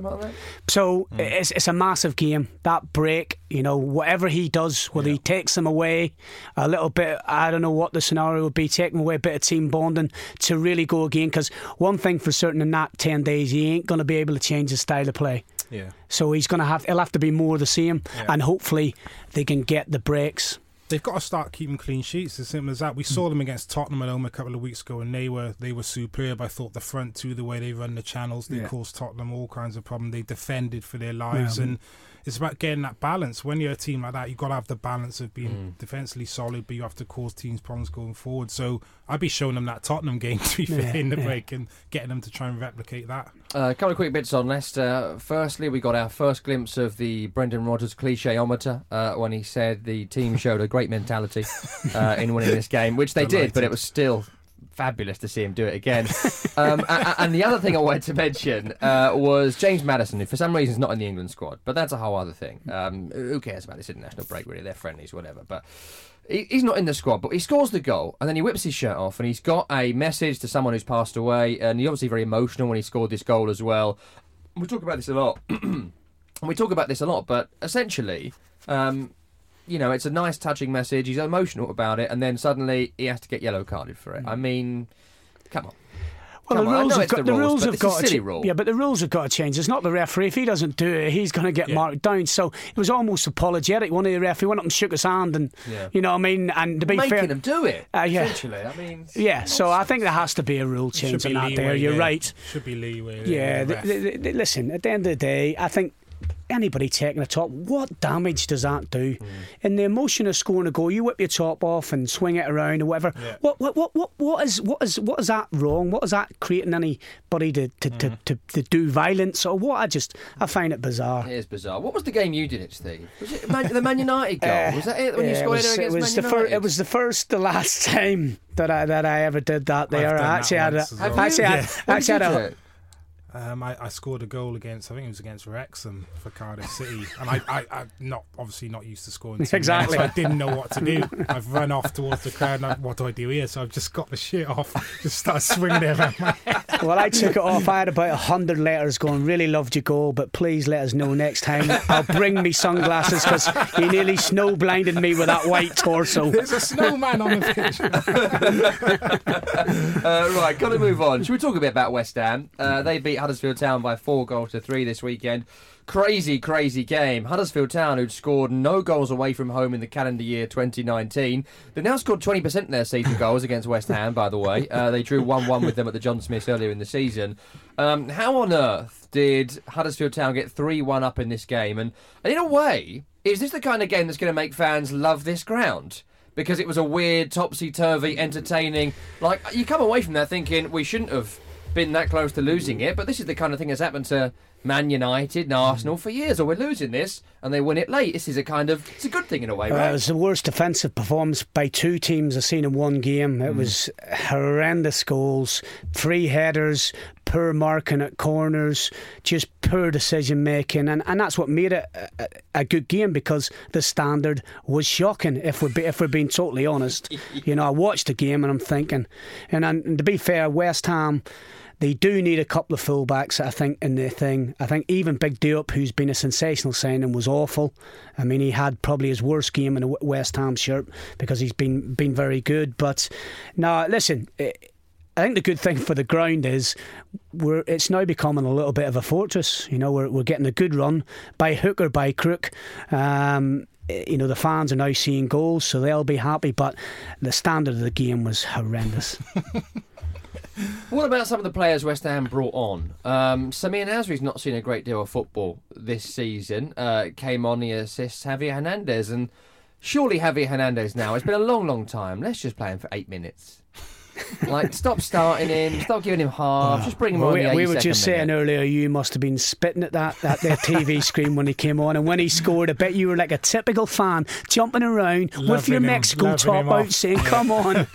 So it's a massive game. That break, whatever he does, whether he takes them away a little bit, I don't know what the scenario would be, taking away a bit of team bonding to really go again. Because one thing for certain, in that 10 days, he ain't going to be able to change his style of play. Yeah. So he'll have to be more of the same, and hopefully they can get the breaks. They've got to start keeping clean sheets. As simple as that. We saw them against Tottenham at home a couple of weeks ago, and they were superb. I thought the front two, the way they run the channels, they caused Tottenham all kinds of problems. They defended for their lives, and it's about getting that balance. When you're a team like that, you've got to have the balance of being defensively solid, but you have to cause teams problems going forward. So I'd be showing them that Tottenham game, to be fair, in the break, and getting them to try and replicate that. A couple of quick bits on Leicester. Firstly, we got our first glimpse of the Brendan Rodgers cliché-ometer when he said the team showed a great mentality in winning this game, which they did, but it was still fabulous to see him do it again. And the other thing I wanted to mention was James Maddison, who for some reason is not in the England squad, but that's a whole other thing. Who cares about this international break, really? They're friendlies, whatever. But he's not in the squad, but he scores the goal and then he whips his shirt off and he's got a message to someone who's passed away, and he's obviously very emotional when he scored this goal as well. We talk about this a lot. But essentially, you know, it's a nice touching message. He's emotional about it, and then suddenly he has to get yellow carded for it. I mean, come on. Well, the rules have got to change. Yeah, but the rules have got to change. It's not the referee. If he doesn't do it, he's going to get marked down. So it was almost apologetic. One of the referee went up and shook his hand, and you know what I mean. And to be fair, making him do it. Essentially, I mean. Yeah, so I think there has to be a rule change in that leeway, there. You're right. Should be leeway. Yeah. Listen, at the end of the day, I think anybody taking a top, what damage does that do? In the emotion of scoring a goal, you whip your top off and swing it around or whatever. Yeah. What is that wrong? What is that creating anybody to do violence or what? I find it bizarre. It is bizarre. What was the game you did it, Steve? Was it the Man United goal? Was that it when you scored against Man United? It was the last time that I ever did that. I actually had a. I scored a goal against, I think it was against Wrexham for Cardiff City, and I'm not used to scoring. Exactly. So I didn't know what to do. I've run off towards the crowd, and what do I do here? So I've just got the shit off, just started swinging it around my head. Well, I took it off. I had about 100 letters going, really loved your goal, but please let us know next time. I'll bring me sunglasses, because he nearly snow-blinded me with that white torso. There's a snowman on the pitch. Right, got to move on. Should we talk a bit about West Ham? They beat Huddersfield Town by 4-3 this weekend. Crazy game. Huddersfield Town, who'd scored no goals away from home in the calendar year 2019, they now scored 20% of their season goals against West Ham, by the way. They drew 1-1 with them at the John Smiths earlier in the season. How on earth did Huddersfield Town get 3-1 up in this game? And in a way, is this the kind of game that's going to make fans love this ground? Because it was a weird, topsy-turvy, entertaining, like, you come away from there thinking, we shouldn't have been that close to losing it, but this is the kind of thing that's happened to Man United and Arsenal for years. Or we're losing this and they win it late. This is it's a good thing in a way, right? It was the worst defensive performance by two teams I've seen in one game. It was horrendous goals, free headers, poor marking at corners, just poor decision making, and that's what made it a good game, because the standard was shocking. If we're being totally honest, you know, I watched the game and I'm thinking, and to be fair, West Ham, they do need a couple of fullbacks, I think, in their thing. I think even Big Diop, who's been a sensational signing, was awful. I mean, he had probably his worst game in a West Ham shirt, because he's been very good. But now, listen, I think the good thing for the ground is it's now becoming a little bit of a fortress. You know, we're getting a good run by hook or by crook. You know, the fans are now seeing goals, so they'll be happy. But the standard of the game was horrendous. What about some of the players West Ham brought on? Samir Nasri's not seen a great deal of football this season. Came on, he assists Javier Hernandez, and surely Javier Hernandez now, it's been a long time, let's just play him for 8 minutes. Like, stop starting him, stop giving him half, just bring him on. We were just saying earlier, you must have been spitting at their TV screen when he came on, and when he scored, I bet you were like a typical fan, jumping around, loving with your Mexico top out, saying, "Come on,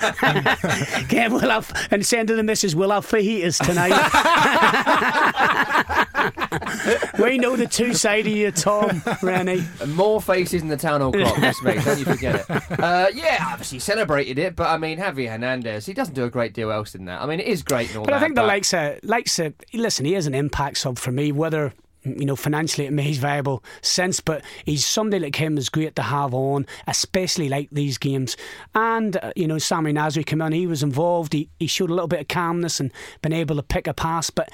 yeah, we'll have," and saying to the missus, "We'll have fajitas tonight." We know the two side of you, Tom, Rennie. More faces in the town hall clock this week, don't you forget it. Obviously celebrated it, but I mean, Javier Hernandez, he doesn't do a great deal else than that. I mean, it is great and all that. But I think listen, he is an impact sub for me, whether, you know, financially it makes viable sense, but he's somebody like him is great to have on, especially like these games. And you know, Samir Nasri came on, he was involved, he showed a little bit of calmness and been able to pick a pass, but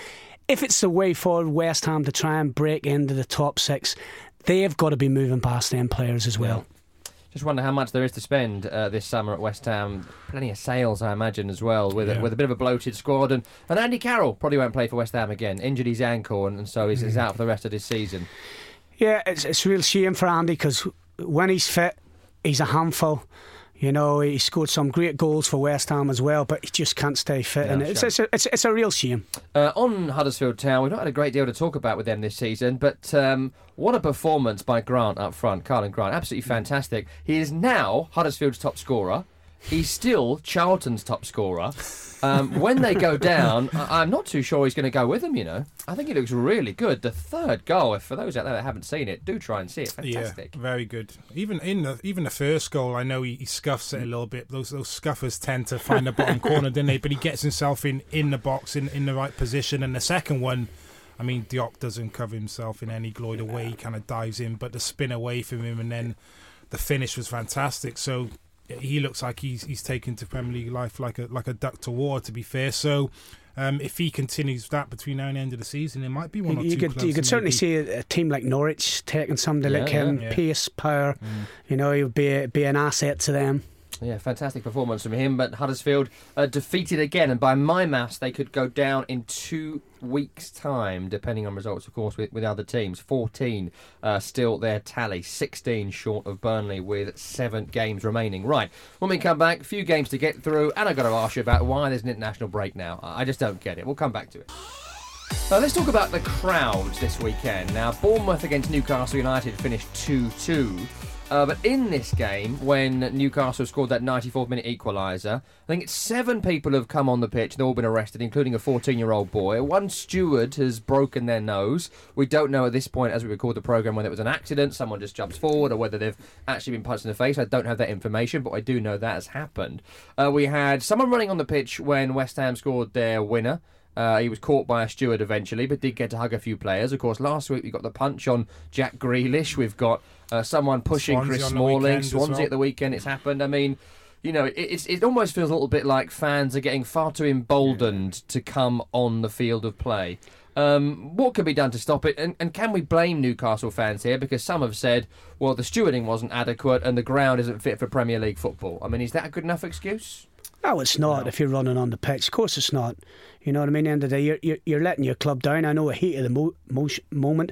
if it's the way for West Ham to try and break into the top six, they've got to be moving past them players as well. Just wonder how much there is to spend this summer at West Ham. Plenty of sales, I imagine, as well, with a bit of a bloated squad. And Andy Carroll probably won't play for West Ham again. Injured his ankle, and so he's out for the rest of this season. Yeah, it's a real shame for Andy, because when he's fit, he's a handful. You know, he scored some great goals for West Ham as well, but he just can't stay fit. And it's a real shame. On Huddersfield Town, we've not had a great deal to talk about with them this season, but what a performance by Grant up front. Carlin Grant, absolutely fantastic. He is now Huddersfield's top scorer. He's still Charlton's top scorer. When they go down, I'm not too sure he's going to go with them, you know. I think he looks really good. The third goal, if for those out there that haven't seen it, do try and see it. Fantastic. Yeah, very good. Even the first goal, I know he scuffs it a little bit. Those scuffers tend to find the bottom corner, don't they? But he gets himself in the box, in the right position. And the second one, I mean, Diop doesn't cover himself in any glory. The way he kind of dives in, but the spin away from him, and then the finish was fantastic. So he looks like he's taken to Premier League life like a duck to water, to be fair. So if he continues that between now and the end of the season, there might be one or two clubs. You could certainly see a team like Norwich taking somebody like him, pace, power. You know, he would be an asset to them. Yeah, fantastic performance from him. But Huddersfield defeated again, and by my maths, they could go down in 2 weeks' time, depending on results, of course, with other teams. 14 still their tally, 16 short of Burnley with 7 games remaining. Right, when we come back, a few games to get through, and I've got to ask you about why there's an international break now. I just don't get it. We'll come back to it. Let's talk about the crowds this weekend. Now, Bournemouth against Newcastle United finished 2-2. But in this game, when Newcastle scored that 94th-minute equaliser, I think it's 7 people have come on the pitch. They've all been arrested, including a 14-year-old boy. One steward has broken their nose. We don't know at this point, as we record the programme, whether it was an accident, someone just jumps forward, or whether they've actually been punched in the face. I don't have that information, but I do know that has happened. We had someone running on the pitch when West Ham scored their winner. He was caught by a steward eventually, but did get to hug a few players. Of course, last week we got the punch on Jack Grealish. We've got someone pushing Swansea Chris Smalling. Swansea at the weekend, it's happened. I mean, you know, it almost feels a little bit like fans are getting far too emboldened to come on the field of play. What can be done to stop it? And can we blame Newcastle fans here? Because some have said, well, the stewarding wasn't adequate and the ground isn't fit for Premier League football. I mean, is that a good enough excuse? No, it's not if you're running on the pitch. Of course it's not. You know what I mean? At the end of the day, you're letting your club down. I know the heat of the moment.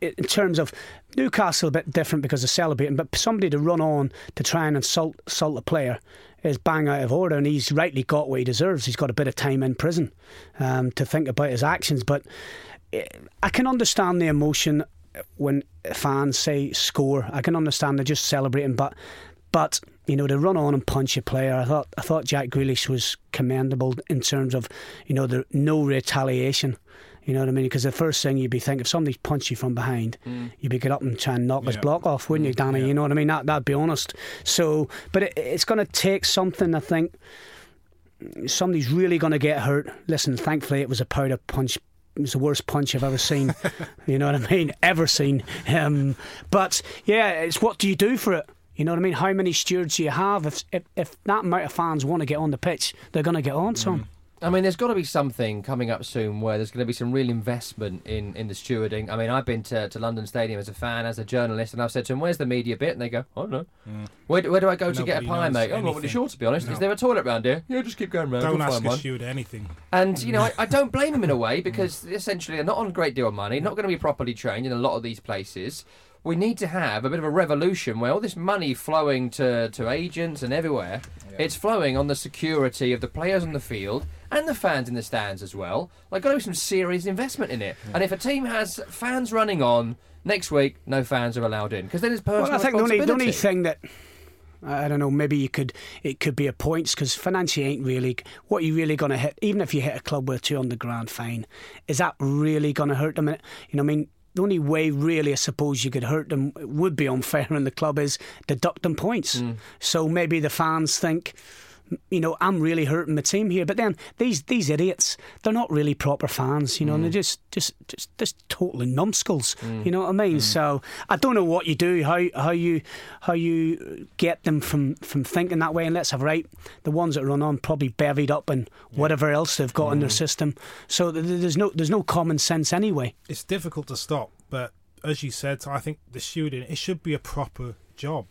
In terms of Newcastle, a bit different because they're celebrating, but somebody to run on to try and insult a player is bang out of order, and he's rightly got what he deserves. He's got a bit of time in prison to think about his actions. But I can understand the emotion when fans say score. I can understand they're just celebrating, but you know, to run on and punch a player, I thought Jack Grealish was commendable in terms of, you know, the no retaliation. You know what I mean? Because the first thing you'd be thinking, if somebody punched you from behind, you'd be get up and try and knock his block off, wouldn't you, Danny? You know what I mean? That'd be honest. So, but it's going to take something, I think. Somebody's really going to get hurt. Listen, thankfully it was a powder punch. It was the worst punch I've ever seen. You know what I mean? Ever seen. But, yeah, it's what do you do for it? You know what I mean? How many stewards do you have? If that amount of fans want to get on the pitch, they're going to get on some. I mean, there's got to be something coming up soon where there's going to be some real investment in the stewarding. I mean, I've been to London Stadium as a fan, as a journalist, and I've said to them, where's the media bit? And they go, I don't know. Where do I go to get a pie, mate? Oh, I'm not really sure, to be honest. No. Is there a toilet round here? Yeah, just keep going round. Don't ask a steward anything. And, you know, I don't blame them in a way, because essentially they're not on a great deal of money, not going to be properly trained in a lot of these places. We need to have a bit of a revolution where all this money flowing to agents and everywhere, it's flowing on the security of the players on the field and the fans in the stands as well. Like, got to be some serious investment in it. Yeah. And if a team has fans running on, next week, no fans are allowed in. Because then it's personal responsibility. Well, I think the only thing that, I don't know, maybe it could be a points, because financially ain't really what you're really going to hit. Even if you hit a club with $200,000 fine, is that really going to hurt them? You know what I mean? The only way, really, I suppose, you could hurt them, it would be unfair in the club, is deducting points. So maybe the fans think, you know, I'm really hurting my team here. But then these idiots, they're not really proper fans, you know, and they're just totally numbskulls. You know what I mean? So I don't know what you do, how you get them from thinking that way. And let's have right, the ones that run on probably bevied up and whatever else they've got in their system. So there's no common sense anyway. It's difficult to stop, but as you said, I think the shooting, it should be a proper job.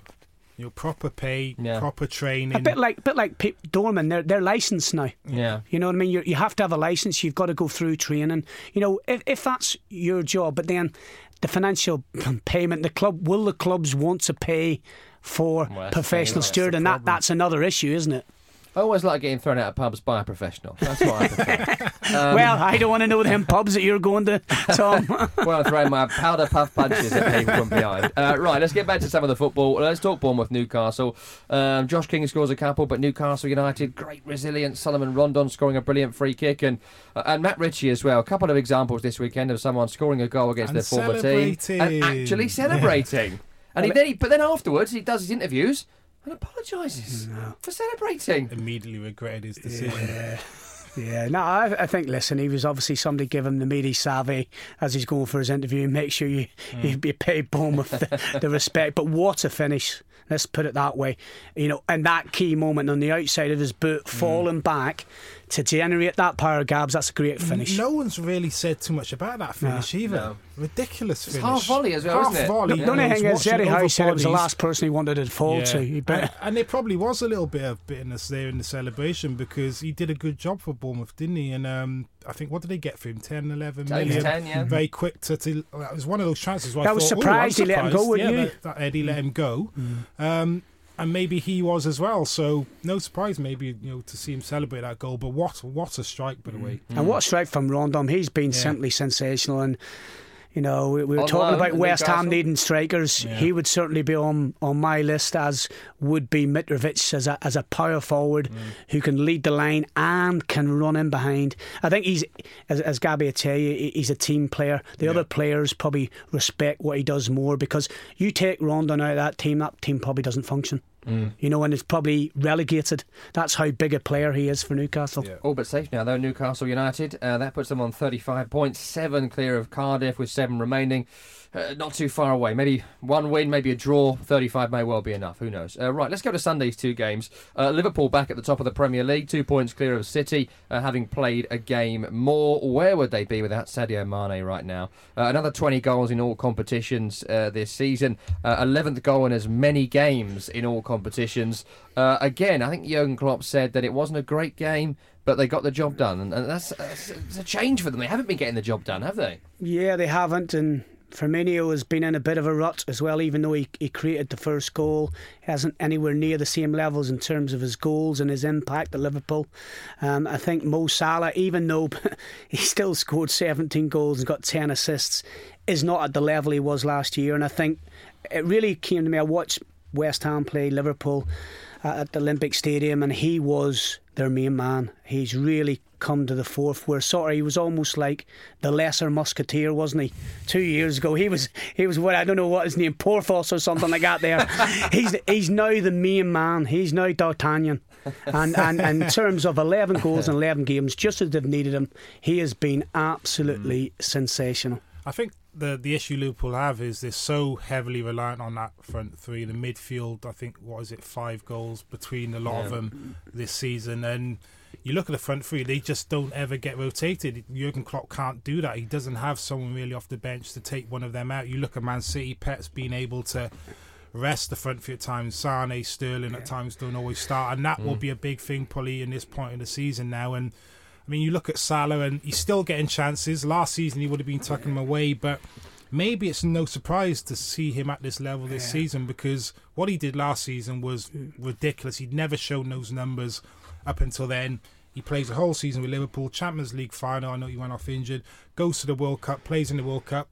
You know, proper pay, proper training. A bit like doormen, they're licensed now. Yeah, you know what I mean. You have to have a license. You've got to go through training. You know, if that's your job, but then the financial payment, the clubs want to pay for professional steward, and that's another issue, isn't it? I always like getting thrown out of pubs by a professional. That's what I prefer. Well, I don't want to know them pubs that you're going to, Tom. Well, I'm throwing my powder puff punches at people from behind. Right, let's get back to some of the football. Let's talk Bournemouth-Newcastle. Josh King scores a couple, but Newcastle United, great resilience. Solomon Rondon scoring a brilliant free kick. And Matt Ritchie as well. A couple of examples this weekend of someone scoring a goal against their former team. And actually celebrating. Yeah. But then afterwards, he does his interviews and apologises for celebrating. Immediately regretted his decision. Yeah. Yeah, no, I think, listen, he was obviously somebody give him the meaty savvy as he's going for his interview. Make sure you pay Bournemouth the respect. But what a finish, let's put it that way. You know, and that key moment on the outside of his boot, falling back to generate that power of Gabs, that's a great finish. No one's really said too much about that finish either. No. Ridiculous finish. It's half volley as well, isn't it? The only thing is, Jerry Howe said it was the last person he wanted to fall to. And there probably was a little bit of bitterness there in the celebration because he did a good job for Bournemouth, didn't he? And I think, what did they get for him? 10, 11 million? 10, yeah. Very quick. That was one of those chances where I was surprised he let him go, wouldn't you? Yeah, that Eddie let him go. And maybe he was as well, so no surprise maybe, you know, to see him celebrate that goal. But what a strike, by the way. And what a strike from Rondon. He's been simply sensational. And, you know, we were talking about West Ham needing strikers. Yeah. He would certainly be on my list, as would be Mitrovic as a power forward who can lead the line and can run in behind. I think he's, as Gabby would tell you, he's a team player. The other players probably respect what he does more, because you take Rondon out of that team probably doesn't function. You know, and it's probably relegated. That's how big a player he is for Newcastle. Yeah. All but safe now, though, Newcastle United. That puts them on 35 points, 7 clear of Cardiff with 7 remaining. Not too far away. Maybe one win, maybe a draw. 35 may well be enough. Who knows? Right, let's go to Sunday's 2 games. Liverpool back at the top of the Premier League, 2 points clear of City, having played a game more. Where would they be without Sadio Mane right now? Another 20 goals in all competitions this season. 11th goal in as many games in all competitions. Again, I think Jurgen Klopp said that it wasn't a great game, but they got the job done. And that's a change for them. They haven't been getting the job done, have they? Yeah, they haven't, and Firmino has been in a bit of a rut as well, even though he created the first goal. He hasn't anywhere near the same levels in terms of his goals and his impact at Liverpool. I think Mo Salah, even though he still scored 17 goals and got 10 assists, is not at the level he was last year. And I think it really came to me, I watched West Ham play Liverpool at the Olympic Stadium, and he was their main man. He's really come to the fourth, where he was almost like the lesser musketeer, wasn't he? 2 years ago, he was what, I don't know what his name, Porthos or something like that there. He's now the main man. He's now D'Artagnan. And in terms of 11 goals in 11 games, just as they've needed him, he has been absolutely sensational. I think the issue Liverpool have is they're so heavily reliant on that front three. The midfield, I think, 5 goals between a lot of them this season. And you look at the front three, they just don't ever get rotated. Jurgen Klopp can't do that. He doesn't have someone really off the bench to take one of them out. You look at Man City, Pep's being able to rest the front three at times. Sane, Sterling at times don't always start. And that will be a big thing probably in this point in the season now. And I mean, you look at Salah and he's still getting chances. Last season he would have been tucking him away, but maybe it's no surprise to see him at this level this season, because what he did last season was ridiculous. He'd never shown those numbers up until then. He plays the whole season with Liverpool, Champions League final, I know he went off injured, goes to the World Cup, plays in the World Cup,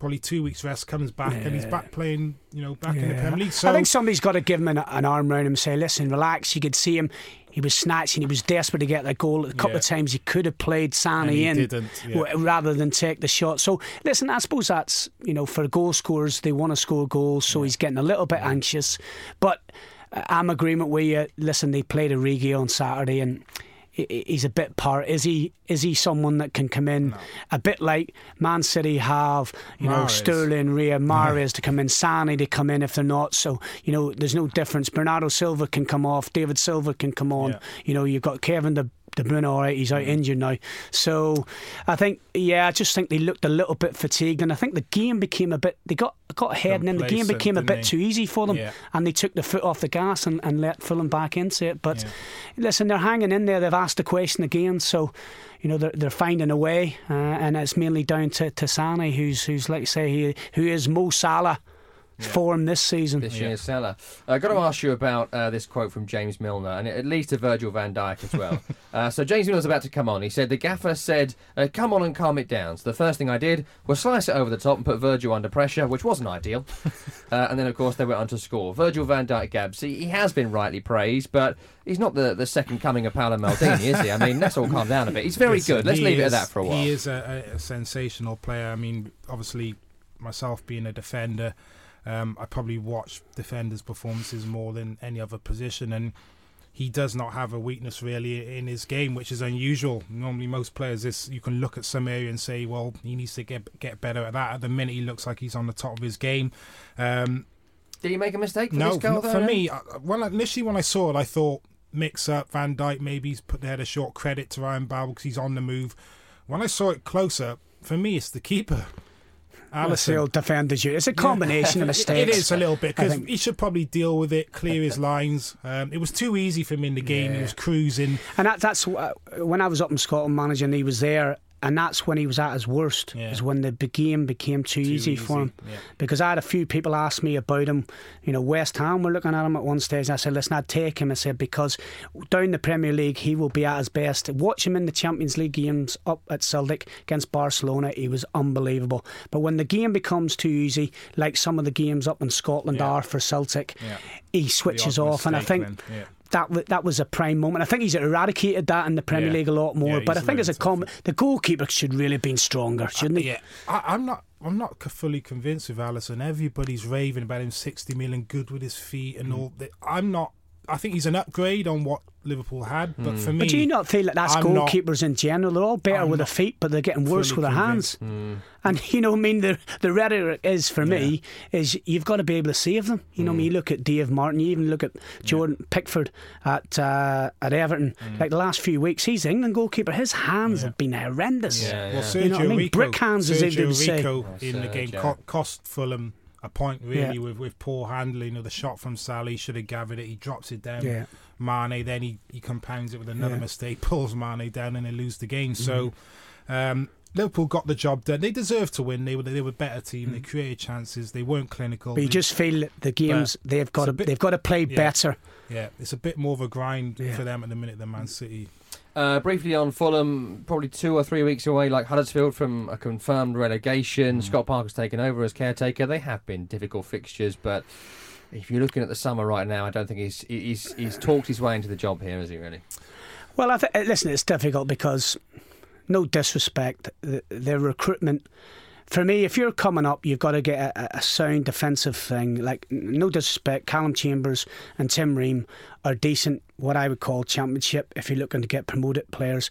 probably 2 weeks rest, comes back and he's back playing, you know, back in the Premier League. So I think somebody's got to give him an arm around him and say, listen, relax. You could see him, he was snatching, he was desperate to get that goal. A couple of times he could have played Sane in, didn't, rather than take the shot. So listen, I suppose that's, you know, for goal scorers, they want to score goals, so he's getting a little bit anxious. But I'm agreement with you. Listen, they played Origi on Saturday and he's a bit part. Is he someone that can come in? No. A bit like Man City have, you know, Sterling, Rhea, Mahrez to come in, Sane to come in if they're not. So, you know, there's no difference. Bernardo Silva can come off, David Silva can come on. Yeah. You know, you've got Kevin De Bruyne, all right, he's out injured now. So I think, I just think they looked a little bit fatigued, and I think the game became a bit, they got ahead and then the game became a bit too easy for them, and they took the foot off the gas and let Fulham back into it. But listen, they're hanging in there, they've asked the question again, so you know they're finding a way, and it's mainly down to Sane, who's like I say, who is Mo Salah form this season. This year's seller. I've got to ask you about this quote from James Milner, and it leads to Virgil van Dijk as well. So James Milner's about to come on. He said, the gaffer said, come on and calm it down. So the first thing I did was slice it over the top and put Virgil under pressure, which wasn't ideal. And then, of course, they went on to score. Virgil van Dijk, Gabs, he has been rightly praised, but he's not the second coming of Paolo Maldini, is he? I mean, let's all calm down a bit. He's very good. Let's leave it at that for a while. He is a sensational player. I mean, obviously, myself being a defender, I probably watch defenders' performances more than any other position, and he does not have a weakness really in his game, which is unusual. Normally, most players, you can look at some area and say, well, he needs to get better at that. At the minute, he looks like he's on the top of his game. Did he make a mistake? No, not for me. Initially, when I saw it, I thought mix up Van Dijk. Maybe he's put the header short. Credit to Ryan Babel because he's on the move. When I saw it closer, for me, it's the keeper. Alisson defended you. It's a combination of mistakes. It is a little bit, because he should probably deal with it, clear his lines. It was too easy for him in the game. He was cruising. And that's when I was up in Scotland managing, he was there, and that's when he was at his worst, is when the game became too easy for him. Yeah. Because I had a few people ask me about him. You know, West Ham were looking at him at one stage. I said, listen, I'd take him. I said, because down the Premier League, he will be at his best. Watch him in the Champions League games up at Celtic against Barcelona. He was unbelievable. But when the game becomes too easy, like some of the games up in Scotland are for Celtic, he switches off. And I think... That was a prime moment. I think he's eradicated that in the Premier League a lot more. But I think the goalkeeper should really have been stronger, shouldn't he? Yeah, I'm not fully convinced with Alisson. Everybody's raving about him, 60 million, good with his feet and all. I'm not. I think he's an upgrade on what Liverpool had. But for me, but do you not feel like that's goalkeepers in general? They're all better with their feet, but they're getting worse with their hands. And you know, I mean, the rhetoric is for me is you've got to be able to save them. You know, I mean, you look at Dave Martin, you even look at Jordan Pickford at Everton. Like the last few weeks, he's England goalkeeper. His hands have been horrendous. Well, Sergio Rico, brick hands, as they would say. In the game cost Fulham a point really with poor handling of the shot from Sally. He should have gathered it. He drops it down. Mane, then he compounds it with another mistake, pulls Mane down, and they lose the game. So Liverpool got the job done. They deserved to win. They were a better team. They created chances. They weren't clinical. But you just feel the games they've got to play better. Yeah, it's a bit more of a grind for them at the minute than Man City. Briefly on Fulham, probably 2 or 3 weeks away, like Huddersfield, from a confirmed relegation. Scott Parker's taken over as caretaker. They have been difficult fixtures, but if you're looking at the summer right now, I don't think he's talked his way into the job here, has he really? Well, listen, it's difficult because, no disrespect, their recruitment. For me, if you're coming up, you've got to get a sound defensive thing. Like, no disrespect, Callum Chambers and Tim Ream are decent, what I would call championship, if you're looking to get promoted players.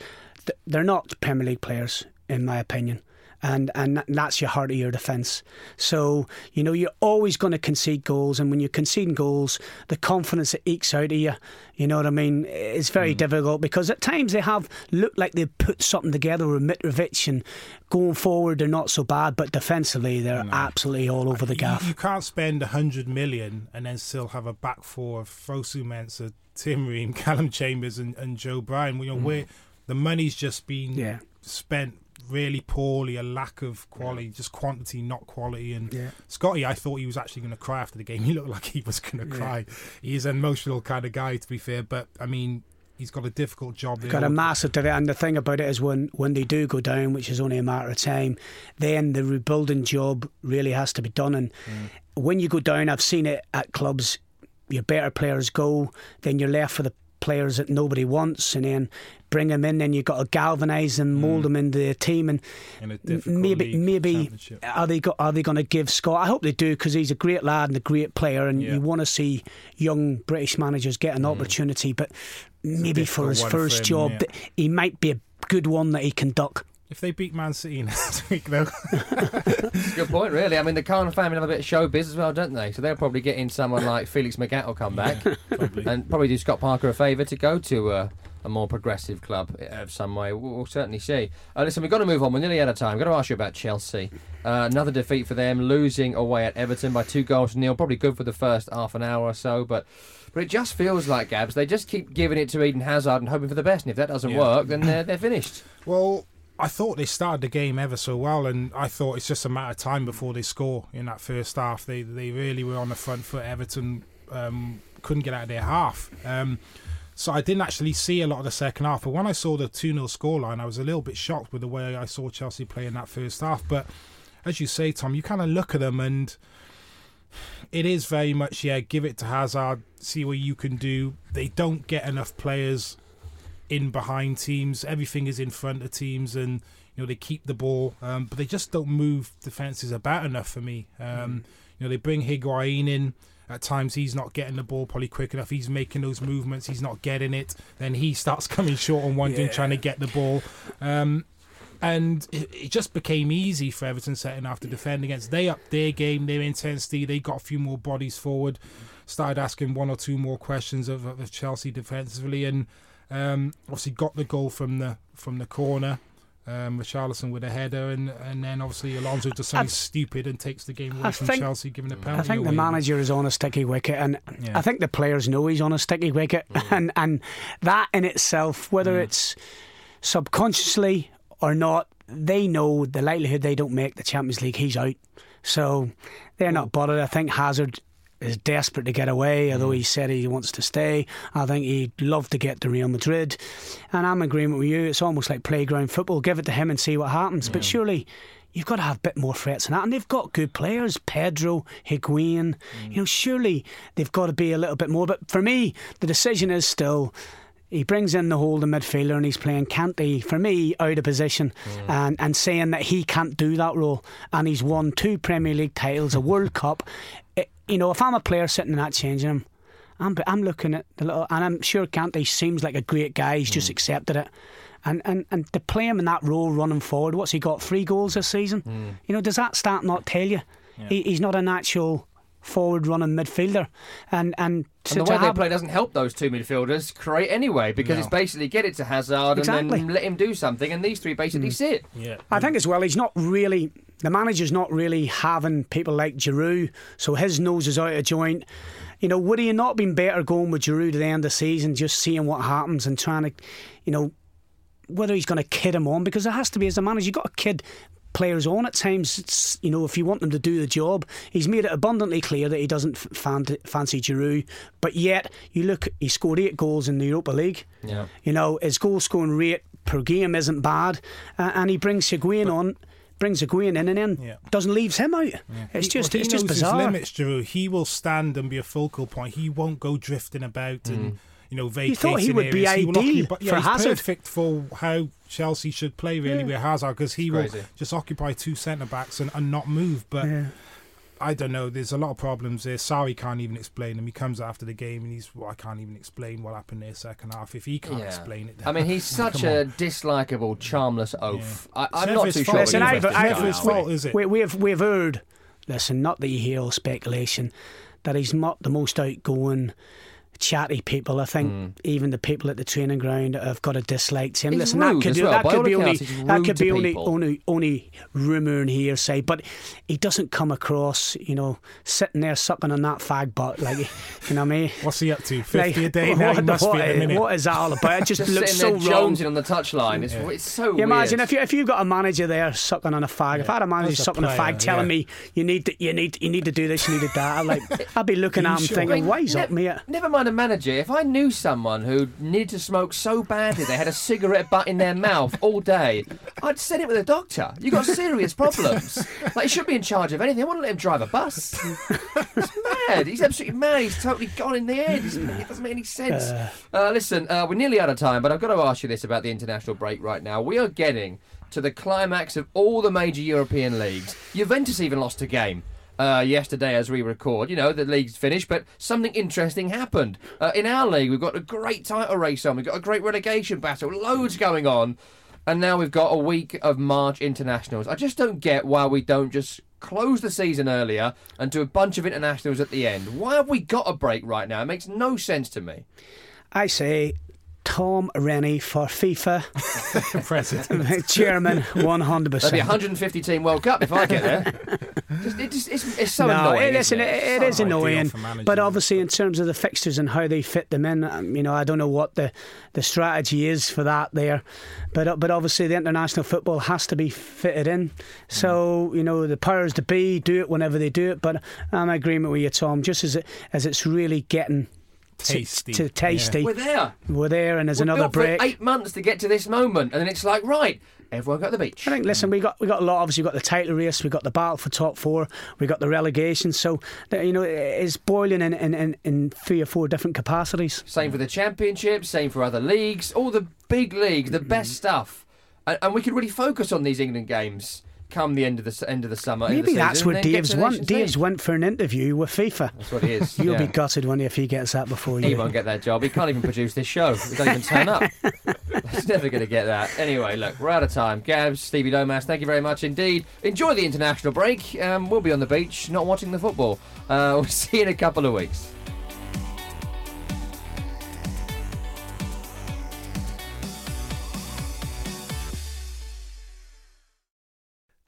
They're not Premier League players, in my opinion. And that's your heart of your defence. So, you know, you're always going to concede goals, and when you're conceding goals, the confidence that ekes out of you, you know what I mean, it's very difficult, because at times they have looked like they've put something together with Mitrovic, and going forward they're not so bad, but defensively they're absolutely all over the gaff. You can't spend 100 million and then still have a back four of Fosu Mensah, Tim Ream, Callum Chambers and Joe Bryan. You know, where the money's just been spent really poorly, a lack of quality, just quantity, not quality. And Scotty, I thought he was actually going to cry after the game. He looked like he was going to cry. He is an emotional kind of guy, to be fair, but I mean, he's got a difficult job. Got a massive job, and the thing about it is when they do go down, which is only a matter of time, then the rebuilding job really has to be done. And when you go down, I've seen it at clubs, your better players go, then you're left with the players that nobody wants, and then bring them in, and you've got to galvanise and mould them into their team. And maybe are they going to give Scott? I hope they do, because he's a great lad and a great player, and you want to see young British managers get an opportunity. But maybe for his first job, he might be a good one that he can duck. If they beat Man City next week, though. That's a good point, really. I mean, the Cardiff family have a bit of showbiz as well, don't they? So they'll probably get in someone like Felix McGat will come back. Probably. And probably do Scott Parker a favour to go to a more progressive club of some way. We'll certainly see. Listen, we've got to move on. We're nearly out of time. I've got to ask you about Chelsea. Another defeat for them, losing away at Everton by 2-0. Probably good for the first half an hour or so, but it just feels like, Gabs, they just keep giving it to Eden Hazard and hoping for the best. And if that doesn't work, then they're finished. Well, I thought they started the game ever so well, and I thought it's just a matter of time before they score in that first half. They really were on the front foot. Everton couldn't get out of their half. So I didn't actually see a lot of the second half. But when I saw the 2-0 scoreline, I was a little bit shocked with the way I saw Chelsea play in that first half. But as you say, Tom, you kind of look at them, and it is very much, give it to Hazard, see what you can do. They don't get enough players in behind teams. Everything is in front of teams, and they keep the ball, but they just don't move defences about enough for me. They bring Higuain in. At times he's not getting the ball probably quick enough. He's making those movements, he's not getting it. Then he starts coming short on one thing, trying to get the ball. And it just became easy for Everton setting after defend against. They upped their game, their intensity. They got a few more bodies forward. Started asking one or two more questions of Chelsea defensively, and obviously got the goal from the corner. Richarlison with a header, and then obviously Alonso does something stupid and takes the game away from Chelsea, giving a penalty. I think the manager is on a sticky wicket, and I think the players know he's on a sticky wicket, and that in itself, whether it's subconsciously or not, they know the likelihood they don't make the Champions League, he's out. So they're not bothered. I think Hazard is desperate to get away, although he said he wants to stay. I think he'd love to get to Real Madrid, and I'm in agreement with you. It's almost like playground football. Give it to him and see what happens. But surely you've got to have a bit more threats than that, and they've got good players, Pedro, Higuain. Surely they've got to be a little bit more. But for me, the decision is still, he brings in the holding midfielder and he's playing Kante, for me, out of position, and saying that he can't do that role, and he's won 2 Premier League titles, a World Cup. If I'm a player sitting in that changing room, I'm looking at the little, and I'm sure Kante seems like a great guy. He's just accepted it, and to play him in that role running forward, what's he got? 3 goals this season. Does that stat not tell you he's not a natural forward running midfielder? And the way they play doesn't help those 2 midfielders create anyway, because it's basically get it to Hazard and then let him do something, and these 3 basically sit. I think as well he's not really, the manager's not really having people like Giroud, so his nose is out of joint. Would he not been better going with Giroud to the end of the season, just seeing what happens and trying to, whether he's going to kid him on, because it has to be, as a manager, you've got to kid players on at times. It's, if you want them to do the job. He's made it abundantly clear that he doesn't fancy Giroud, but yet you look, he scored 8 goals in the Europa League. His goal scoring rate per game isn't bad, and he brings Higuain on. Brings Higuain in and then doesn't leave him out. It's just bizarre. He knows his limits, Giroud. He will stand and be a focal point. He won't go drifting about and vacating. You thought he would areas. Be ideal for Hazard. Perfect for how Chelsea should play really with Hazard, because he will just occupy 2 centre backs and not move. But I don't know. There's a lot of problems there. Sarri can't even explain them. He comes after the game and he's, I can't even explain what happened there second half. If he can't explain it, then I mean, he's such a dislikable, charmless oaf. Yeah. I'm not too sure. Listen, his fault, is it? We've heard. Listen, not that you hear all speculation that he's not the most outgoing, chatty people. I think even the people at the training ground have got a dislike to him. He's listen, rude that could as well. That could be only rumour and hearsay, but he doesn't come across, sitting there sucking on that fag butt like I mean. What's he up to? 50 a day now. What is that all about? It just looks so wrong. Jonesing on the touchline. It's so weird. Imagine if you've got a manager there sucking on a fag. If I had a manager sucking on a fag, telling me you need to do this, you need to that, I'd be looking at him thinking, why is up, mate? Never mind. a manager, if I knew someone who needed to smoke so badly they had a cigarette butt in their mouth all day, I'd send it with a doctor. You've got serious problems. Like, he should be in charge of anything. I wouldn't let him drive a bus. He's mad. He's absolutely mad. He's totally gone in the head. It doesn't make any sense. Listen, we're nearly out of time, but I've got to ask you this about the international break right now. We are getting to the climax of all the major European leagues. Juventus even lost a game yesterday as we record. You know, the league's finished, but something interesting happened. In our league, we've got a great title race on. We've got a great relegation battle. Loads going on. And now we've got a week of March internationals. I just don't get why we don't just close the season earlier and do a bunch of internationals at the end. Why have we got a break right now? It makes no sense to me. I say Tom Rennie for FIFA. President. Chairman, 100%. That'd be 150 team World Cup if I get there. It's so annoying. It is annoying. But obviously, in terms of the fixtures and how they fit them in, you know, I don't know what the strategy is for that there. But obviously, the international football has to be fitted in. So, you know, the powers to be do it whenever they do it. But I'm in agreement with you, Tom, just as it's really getting tasty. Tasty. Yeah. We're there, and there's another break. 8 months to get to this moment, and then it's like, right, everyone go to the beach. I think, listen, we got a lot. Obviously, we've got the title race, we've got the battle for top four, we've got the relegation. So, you know, it's boiling in three or four different capacities. Same for the Championship, same for other leagues, all the big leagues, the best stuff. And we can really focus on these England games come the end of the summer. Maybe the season, that's where Dave's went. Dave's went for an interview with FIFA. That's what he is. You'll be gutted one day if he gets that before you. He won't get that job. He can't even produce this show. He doesn't even turn up. He's never going to get that. Anyway, look, we're out of time. Gabs, Stevie Domas, thank you very much indeed. Enjoy the international break. We'll be on the beach, not watching the football. We'll see you in a couple of weeks.